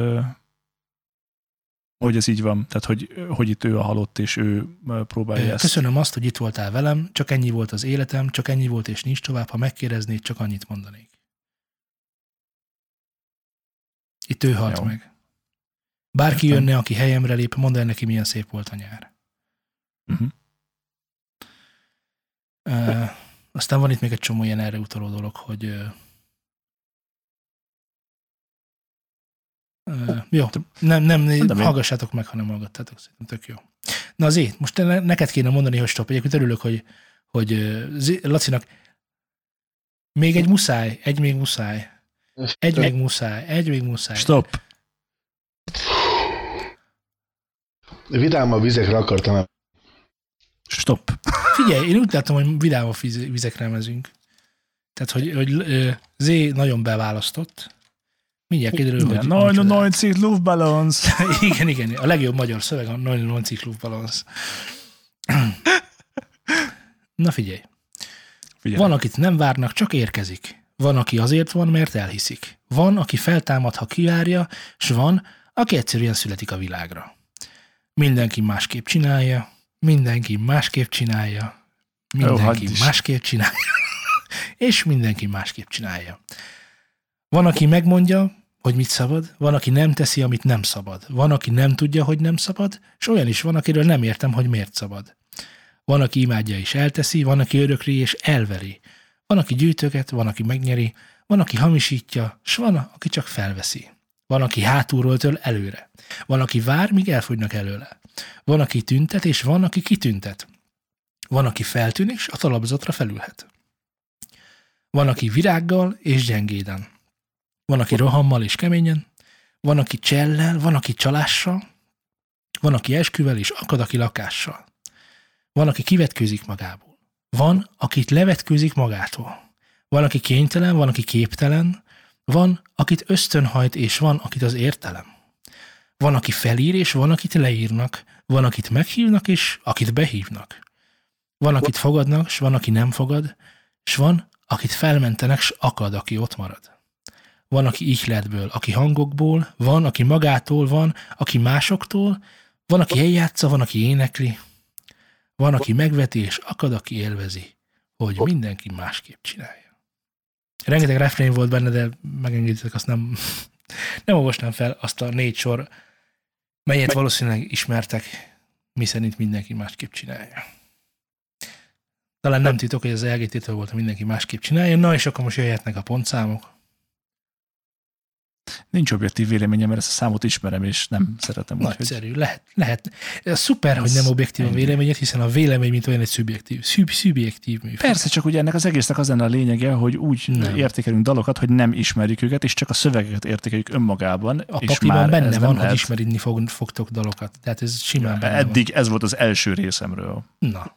hogy ez így van, tehát hogy itt ő a halott, és ő próbálja ezt. Köszönöm azt, hogy itt voltál velem, csak ennyi volt az életem, csak ennyi volt, és nincs tovább, ha megkérdeznéd, csak annyit mondanék. Itt ő halt meg. Bárki jönne, aki helyemre lép, mondd el neki, milyen szép volt a nyár. Uh-huh. Aztán van itt még egy csomó ilyen erre utaló dolog, hogy jó, nem hallgassátok meg, ha nem hallgattátok, szerintem tök jó. Na azért, most neked kéne mondani, hogy stop. Egyébként örülök, hogy Lacinak még muszáj. Egy még muszáj. Stop. Vidáma vizekre akartam. Stop. Figyelj, én úgy láttam, hogy vidáma vizekre mezünk. Tehát, hogy Zé nagyon beválasztott. Mindjárt kiderül, hogy... 99 Luftballons. Igen. A legjobb magyar szöveg a 99 Luftballons. Na figyelj. Van, akit nem várnak, csak érkezik. Van, aki azért van, mert elhiszik. Van, aki feltámad, ha kivárja, s van, aki egyszerűen születik a világra. Mindenki másképp csinálja, és mindenki másképp csinálja. Van, aki megmondja, hogy mit szabad, van, aki nem teszi, amit nem szabad, van, aki nem tudja, hogy nem szabad, és olyan is van, akiről nem értem, hogy miért szabad. Van, aki imádja és elteszi, van, aki örökli és elveri. Van, aki gyűjtöget, van, aki megnyeri, van, aki hamisítja, s van, aki csak felveszi. Van, aki hátulról től előre. Van, aki vár, míg elfogynak előle. Van, aki tüntet, és van, aki kitüntet. Van, aki feltűnik, s a talapzatra felülhet. Van, aki virággal és gyengéden. Van, aki rohammal és keményen, van, aki csellel, van, aki csalással, van, aki esküvel és akad, aki lakással. Van, aki kivetkőzik magából. Van, akit levetkőzik magától. Van, aki kénytelen, van, aki képtelen, van, akit ösztönhajt, és van, akit az értelem. Van, aki felír, és van, akit leírnak. Van, akit meghívnak, és akit behívnak. Van, akit fogadnak, s van, aki nem fogad, s van, akit felmentenek, s akad, aki ott marad. Van, aki ihletből, aki hangokból, van, aki magától, van, aki másoktól, van, aki eljátsza, van, aki énekli, van, aki megveti, és akad, aki élvezi, hogy mindenki másképp csinálja. Rengeteg refrén volt benne, de megengeditek, azt nem olvasnám fel azt a 4 sor, melyet valószínűleg ismertek, miszerint mindenki másképp csinálja. Talán nem titok, hogy az LGT-től volt, mindenki másképp csinálja. Na, és akkor most jöhetnek a pontszámok. Nincs objektív véleményem, mert ezt a számot ismerem, és nem szeretem. Nagyszerű, hogy... lehet. Szuper, hogy nem objektív a véleményed, hiszen a vélemény, mint olyan, egy szubjektív műfaj. Persze, csak ugye ennek az egésznek az lenne a lényege, hogy úgy értékelünk dalokat, hogy nem ismerjük őket, és csak a szövegeket értékeljük önmagában. A pakliban benne van, hogy ismerni fogtok dalokat. Tehát ez simán benne eddig van. Ez volt az első részemről. Na.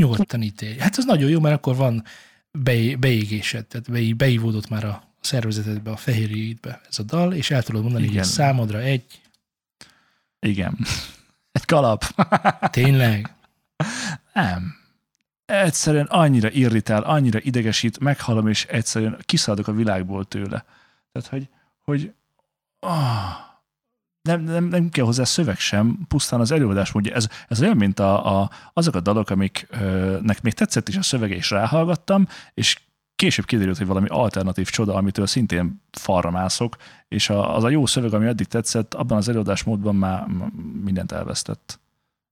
Nyugodtan ítélj. Hát ez nagyon jó, mert akkor van beégésed, tehát beívódott már a szervezetedbe, a fehérjéidbe ez a dal, és el tudod mondani, hogy számodra egy... Igen. Egy kalap. Tényleg? Nem. Egyszerűen annyira irritál, annyira idegesít, meghallom, és egyszerűen kiszaladok a világból tőle. Tehát, nem kell hozzá szöveg sem, pusztán az előadás módja. Ez olyan, mint azok a dalok, amiknek még tetszett is a szövege, és ráhallgattam, és később kiderült, hogy valami alternatív csoda, amitől szintén falra mászok, és az a jó szöveg, ami eddig tetszett, abban az előadásmódban már mindent elvesztett.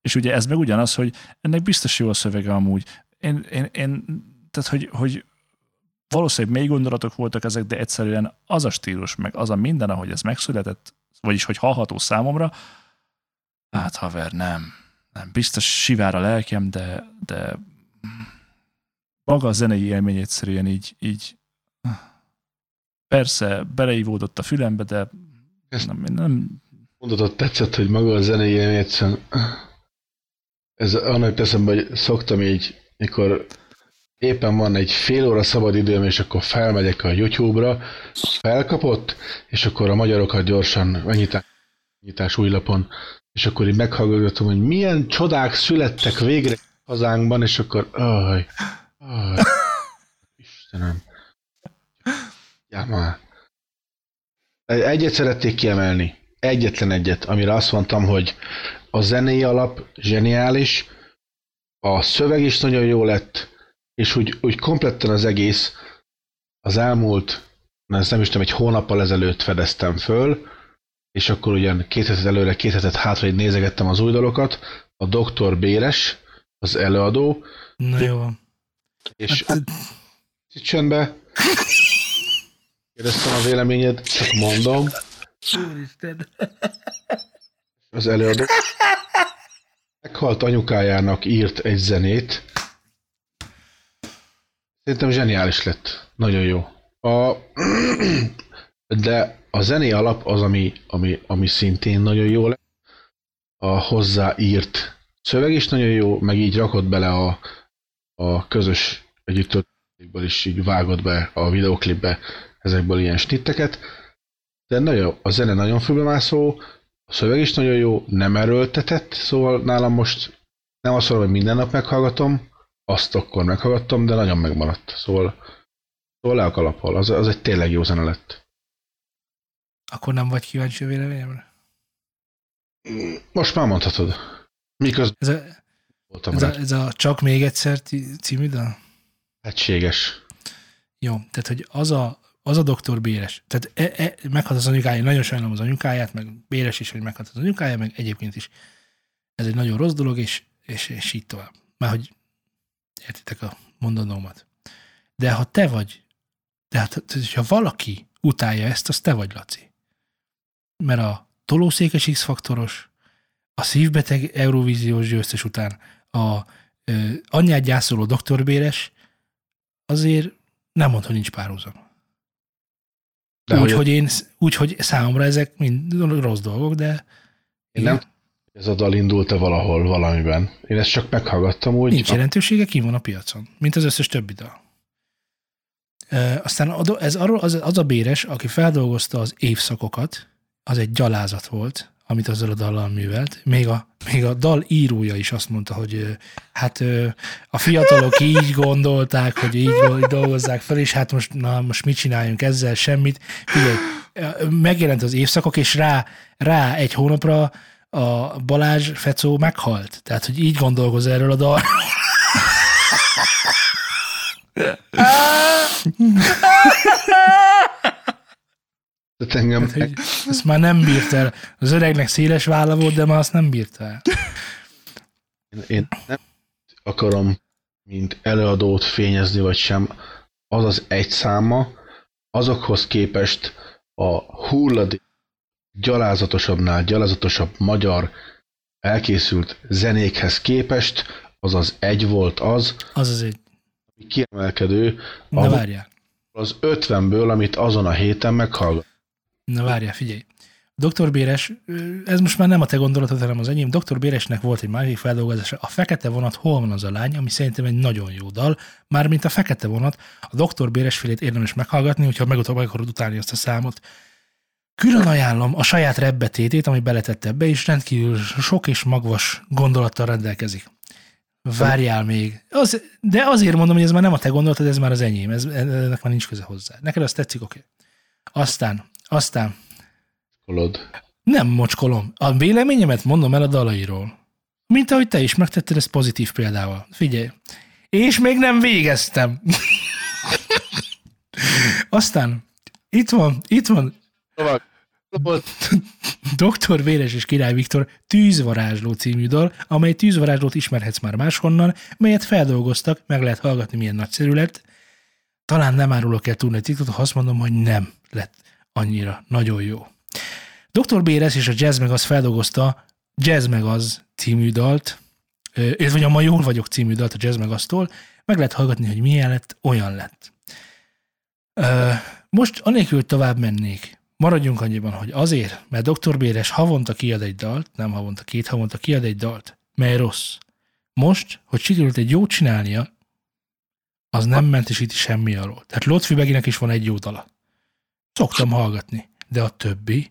És ugye ez meg ugyanaz, hogy ennek biztos jó a szövege amúgy. Tehát, hogy valószínűleg mély gondolatok voltak ezek, de egyszerűen az a stílus, meg az a minden, ahogy ez megszületett, vagyis hogy hallható számomra, hát haver, nem. Biztos sivár a lelkem, de maga a zenei élmény egyszerűen így persze beleívódott a fülembe, de nem. Mondatod tetszett, hogy maga a zenei élmény egyszerűen. Ez annak teszem, hogy szoktam így, mikor éppen van egy fél óra szabad időm, és akkor felmegyek a YouTube-ra, felkapott, és akkor a magyarokat gyorsan nyitás újlapon, és akkor így meghallgatom, hogy milyen csodák születtek végre hazánkban, és akkor Istenem. Ja, már. Egyet szerették kiemelni. Egyetlen egyet, amire azt mondtam, hogy a zenei alap zseniális, a szöveg is nagyon jó lett, és úgy kompletten az egész az elmúlt, egy hónappal ezelőtt fedeztem föl, és akkor ugyan 2 hetet előre, 2 hetet hátra így nézegettem az új dalokat, a Doktor Béres, az előadó. Na jó van. És csöndbe kérdeztem a véleményed, csak mondom. Úristen. Az előadó meghalt anyukájának írt egy zenét. Szerintem zseniális lett. Nagyon jó. De a zené alap az, ami szintén nagyon jó lett. A hozzáírt szöveg is nagyon jó, meg így rakott bele a közös együttöltésből is, így vágott be a videóklipbe ezekből ilyen snitteket. De nagyon jó. A zene nagyon fülbemászó, a szöveg is nagyon jó, nem erőltetett, szóval nálam most nem azt mondom, hogy minden nap meghallgatom, azt akkor meghallgattam, de nagyon megmaradt. Szóval le a kalappal. Az egy tényleg jó zene lett. Akkor nem vagy kíváncsi a véleményemre? Most már mondhatod. Miközben ez a Csak még egyszer című dal? Egységes. Jó, tehát hogy az a Doktor Béres. Tehát meghalt az anyukája, nagyon sajnálom az anyukáját, meg Béres is, hogy meghalt az anyukája, meg egyébként is. Ez egy nagyon rossz dolog, és így tovább. Már hogy értitek a mondanomat. De ha te vagy, ha valaki utálja ezt, az te vagy, Laci. Mert a tolószékes X-faktoros, a szívbeteg Eurovíziós győztes után a anyját gyászoló Doktor Béres, azért nem mond, hogy nincs párhuzam. Úgyhogy számomra ezek mind rossz dolgok, de... Nem. Ez a dal indult-e valahol, valamiben? Én ezt csak meghallgattam úgy. Nincs jelentősége, ki van a piacon, mint az összes többi dal. Aztán az a Béres, aki feldolgozta az évszakokat, az egy gyalázat volt, amit azzal a dallal művelt. Még a dal írója is azt mondta, hogy hát a fiatalok így gondolták, hogy így dolgozzák fel, és hát most mit csináljunk ezzel, semmit. Figyelj, megjelent az évszakok, és rá egy hónapra a Balázs Feczó meghalt. Tehát, hogy így gondolkoz erről a dalról. Tehát, ezt már nem bírt el. Az öregnek széles válla volt, de már azt nem bírt el. Én nem akarom, mint előadót fényezni, vagy sem. Az az egy száma, azokhoz képest a hulladék gyalázatosabbnál gyalázatosabb magyar elkészült zenékhez képest, azaz egy volt az. Azaz egy. Kiemelkedő. Na várjál. Az 50-ből, amit azon a héten meghallgat. Na várjál, figyelj. Doktor Béres, ez most már nem a te gondolatod, hanem az enyém. Doktor Béresnek volt egy másik feldolgozása. A Fekete Vonat, hol van az a lány, ami szerintem egy nagyon jó dal. Mármint a Fekete Vonat, a Doktor Béres félét érdemes meghallgatni, hogyha meg akarod utálni azt a számot. Külön ajánlom a saját rebbetétét, ami beletette ebbe, és rendkívül sok és magvas gondolattal rendelkezik. Várjál még. De azért mondom, hogy ez már nem a te gondolatod, ez már az enyém. Ennek már nincs köze hozzá. Neked azt tetszik, oké. Okay. Aztán. Mocskolod. Nem mocskolom. A véleményemet mondom el a dalairól. Mint ahogy te is megtetted, ez pozitív példával. Figyelj. És még nem végeztem. Aztán. Itt van. Doktor Béres és Király Viktor Tűzvarázsló című dal, amely Tűzvarázslót ismerhetsz már máshonnan, melyet feldolgoztak, meg lehet hallgatni, milyen nagyszerű lett. Talán nem árulok el túlni a TikTokot, ha azt mondom, hogy nem lett annyira nagyon jó. Doktor Béres és a Jazz Megaz feldolgozta Jazz Megaz című dalt, vagy a Ma Jól Vagyok című dalt a Jazz Megaztól, meg lehet hallgatni, hogy milyen lett, olyan lett. Most anélkül tovább mennék. Maradjunk annyiban, hogy azért, mert Doktor Béres havonta kiad egy dalt, nem havonta, két havonta kiad egy dalt, mely rossz. Most, hogy sikerült egy jót csinálnia, az nem mentesíti semmi alól. Tehát Lotfi Beginek is van egy jó dala. Szoktam hallgatni, de a többi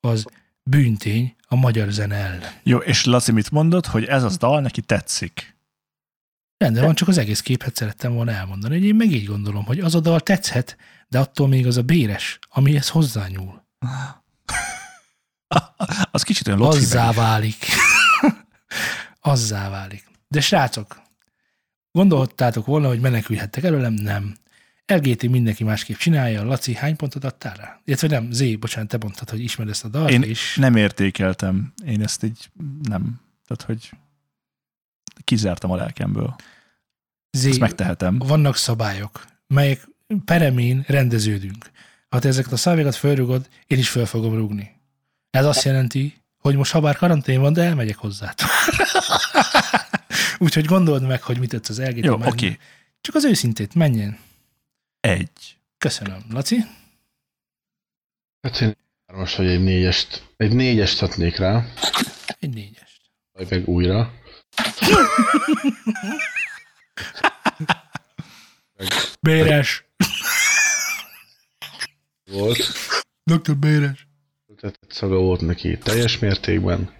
az bűntény a magyar zene ellen. Jó, és Laci mit mondod, hogy ez az dal neki tetszik? Rendben van, csak az egész képet szerettem volna elmondani, hogy én meg így gondolom, hogy az a dal tetszhet, de attól még az a Béres, amihez hozzányúl. Az kicsit olyan Lotfi Azzá válik. Azzá válik. De srácok, gondoltátok volna, hogy menekülhettek előlem? Nem. LGT mindenki másképp csinálja. Laci, hány pontot adtál rá? Illetve nem, Zé, bocsánat, te mondtad, hogy ismered ezt a dalt. Én és... nem értékeltem. Én ezt így nem. Tehát, hogy kizártam a lelkemből. Zé, ezt megtehetem. Vannak szabályok, melyek peremén rendeződünk. Ha te ezeket a szavakat fölrugod, én is föl fogom rúgni. Ez azt jelenti, hogy most ha bár karantén van, de elmegyek hozzátok. Úgyhogy gondold meg, hogy mit tetsz az LGT. Jó, oké. Csak az őszintét, menjen. Egy. Köszönöm. Laci? Hát én most, hogy egy négyest adnék rá. Egy négyest. Vagy meg újra. Béres. Volt. Doktor Béres. Ültetett szaga volt neki teljes mértékben.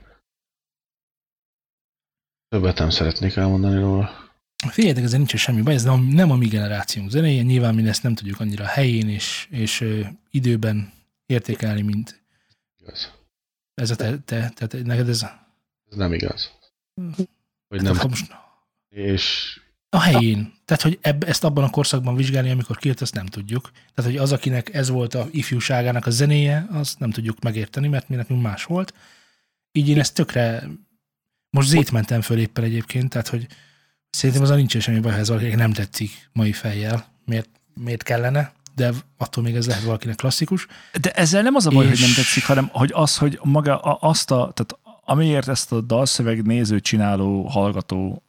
Többet nem szeretnék elmondani róla. Figyeljetek, ezzel nincsen semmi baj, ez nem a mi generációnk zenéje, nyilván mi ezt nem tudjuk annyira helyén és időben értékelni, mint... Igaz. Ez a te neked ez a... Ez nem igaz. Hogy hát nem. Most... És... A helyén. Tehát, hogy ezt abban a korszakban vizsgálni, amikor kijött, azt nem tudjuk. Tehát, hogy az, akinek ez volt a ifjúságának a zenéje, azt nem tudjuk megérteni, mert mi nekünk más volt. Így én ezt tökre... Most Zét mentem föl éppen egyébként, tehát, hogy szerintem azon nincs semmi baj, ha ez valakinek nem tetszik mai fejjel. Miért kellene? De attól még ez lehet valakinek klasszikus. De ezzel nem az a baj, hogy nem tetszik, hanem hogy az, hogy maga azt a... Tehát amiért ezt a dalszöveg néző, csináló, hallgató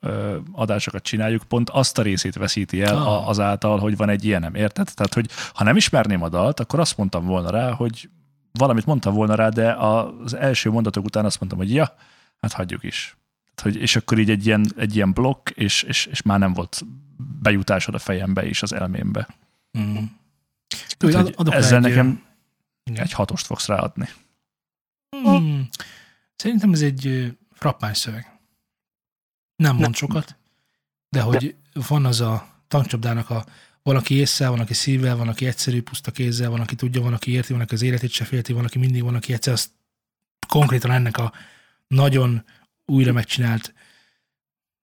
adásokat csináljuk, pont azt a részét veszíti el azáltal, hogy van egy ilyenem, érted? Tehát, hogy ha nem ismerném a dalt, akkor azt mondtam volna rá, hogy valamit mondtam volna rá, de az első mondatok után azt mondtam, hogy ja, hát hagyjuk is. Tehát, hogy, és akkor így egy ilyen blokk, és már nem volt bejutásod a fejembe és az elmémbe. Mm. Tehát, ezzel nekem egy 6-ost fogsz ráadni. Mm. Szerintem ez egy frappáns szöveg. Nem mond sokat, de hogy van az a tankcsapdának van, aki ésszel, van, aki szívvel, van, aki egyszerű, puszta kézzel, van, aki tudja, van, aki érti, van, aki az életét se félti, van, aki mindig, van, aki egyszer, az konkrétan ennek a nagyon újra megcsinált,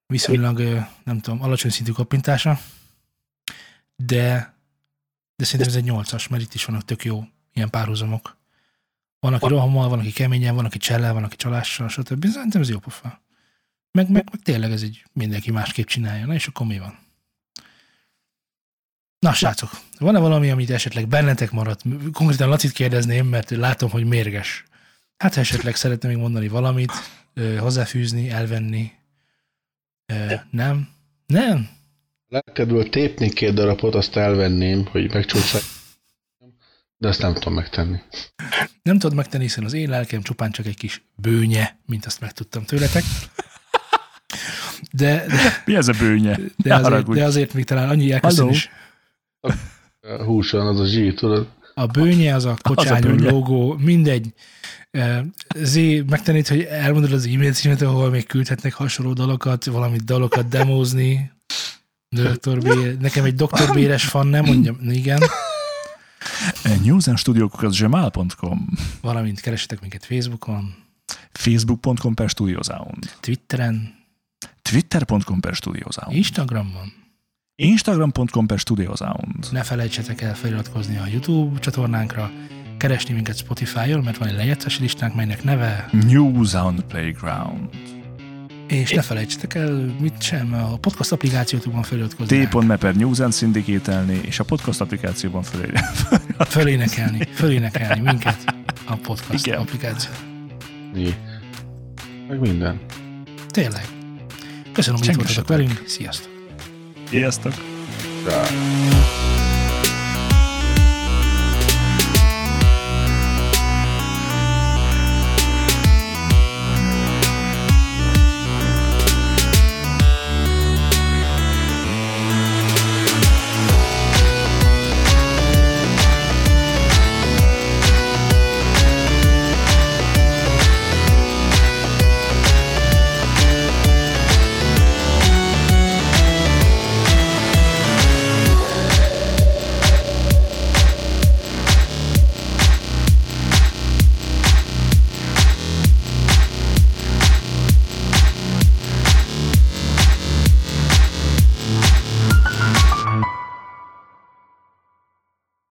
viszonylag, nem tudom, alacsony szintű kappintása, de szerintem ez egy 8-as, mert itt is vannak tök jó ilyen párhuzamok. Van, aki rohammal, van, aki keményen, van, aki csellel, van, aki csalással, stb. Szerintem ez jó pofa. Meg tényleg ez így mindenki másképp csinálja. Na és akkor mi van? Na, srácok, van-e valami, amit esetleg bennetek maradt? Konkrétan Lacit kérdezném, mert látom, hogy mérges. Hát, ha esetleg szeretne még mondani valamit, hozzáfűzni, elvenni. Nem? Nem? Lelkedből tépni 2 darabot, azt elvenném, hogy megcsúszak. De azt nem tudom megtenni. Nem tudod megtenni, hiszen az én lelkem csupán csak egy kis bőnye, mint azt megtudtam tőletek. De mi ez a bőnye? De azért még talán annyi elköszön is. Húson az a zsír, tudod? A bőnye, az a kocsányú logó, mindegy. Zé, megtennéd, hogy elmondod az e-mail címet, ahol még küldhetnek hasonló dalokat, valamit dalokat demózni. Nekem egy Doktor Béres fan, nem mondjam, igen. New Zone Studio @gmail.com. Valamint keresetek minket Facebookon. Facebook.com/StudioZound. Twitteren. Twitter.com/StudioZound. Instagramon. Instagram.com/StudioZound. Ne felejtsetek el feliratkozni a YouTube csatornánkra, keresni minket Spotify-on, mert van egy lejátszási listánk, melynek neve New Zone Playground. És ne felejtsetek el, mit sem, a podcast applikációban feliratkozni. t.me/New Zone szindikálni, és a podcast applikációban fölénekelni minket a podcast applikáció. Meg minden. Tényleg. Köszönöm, hogy itt voltatok velünk. Sziasztok! Sziasztok!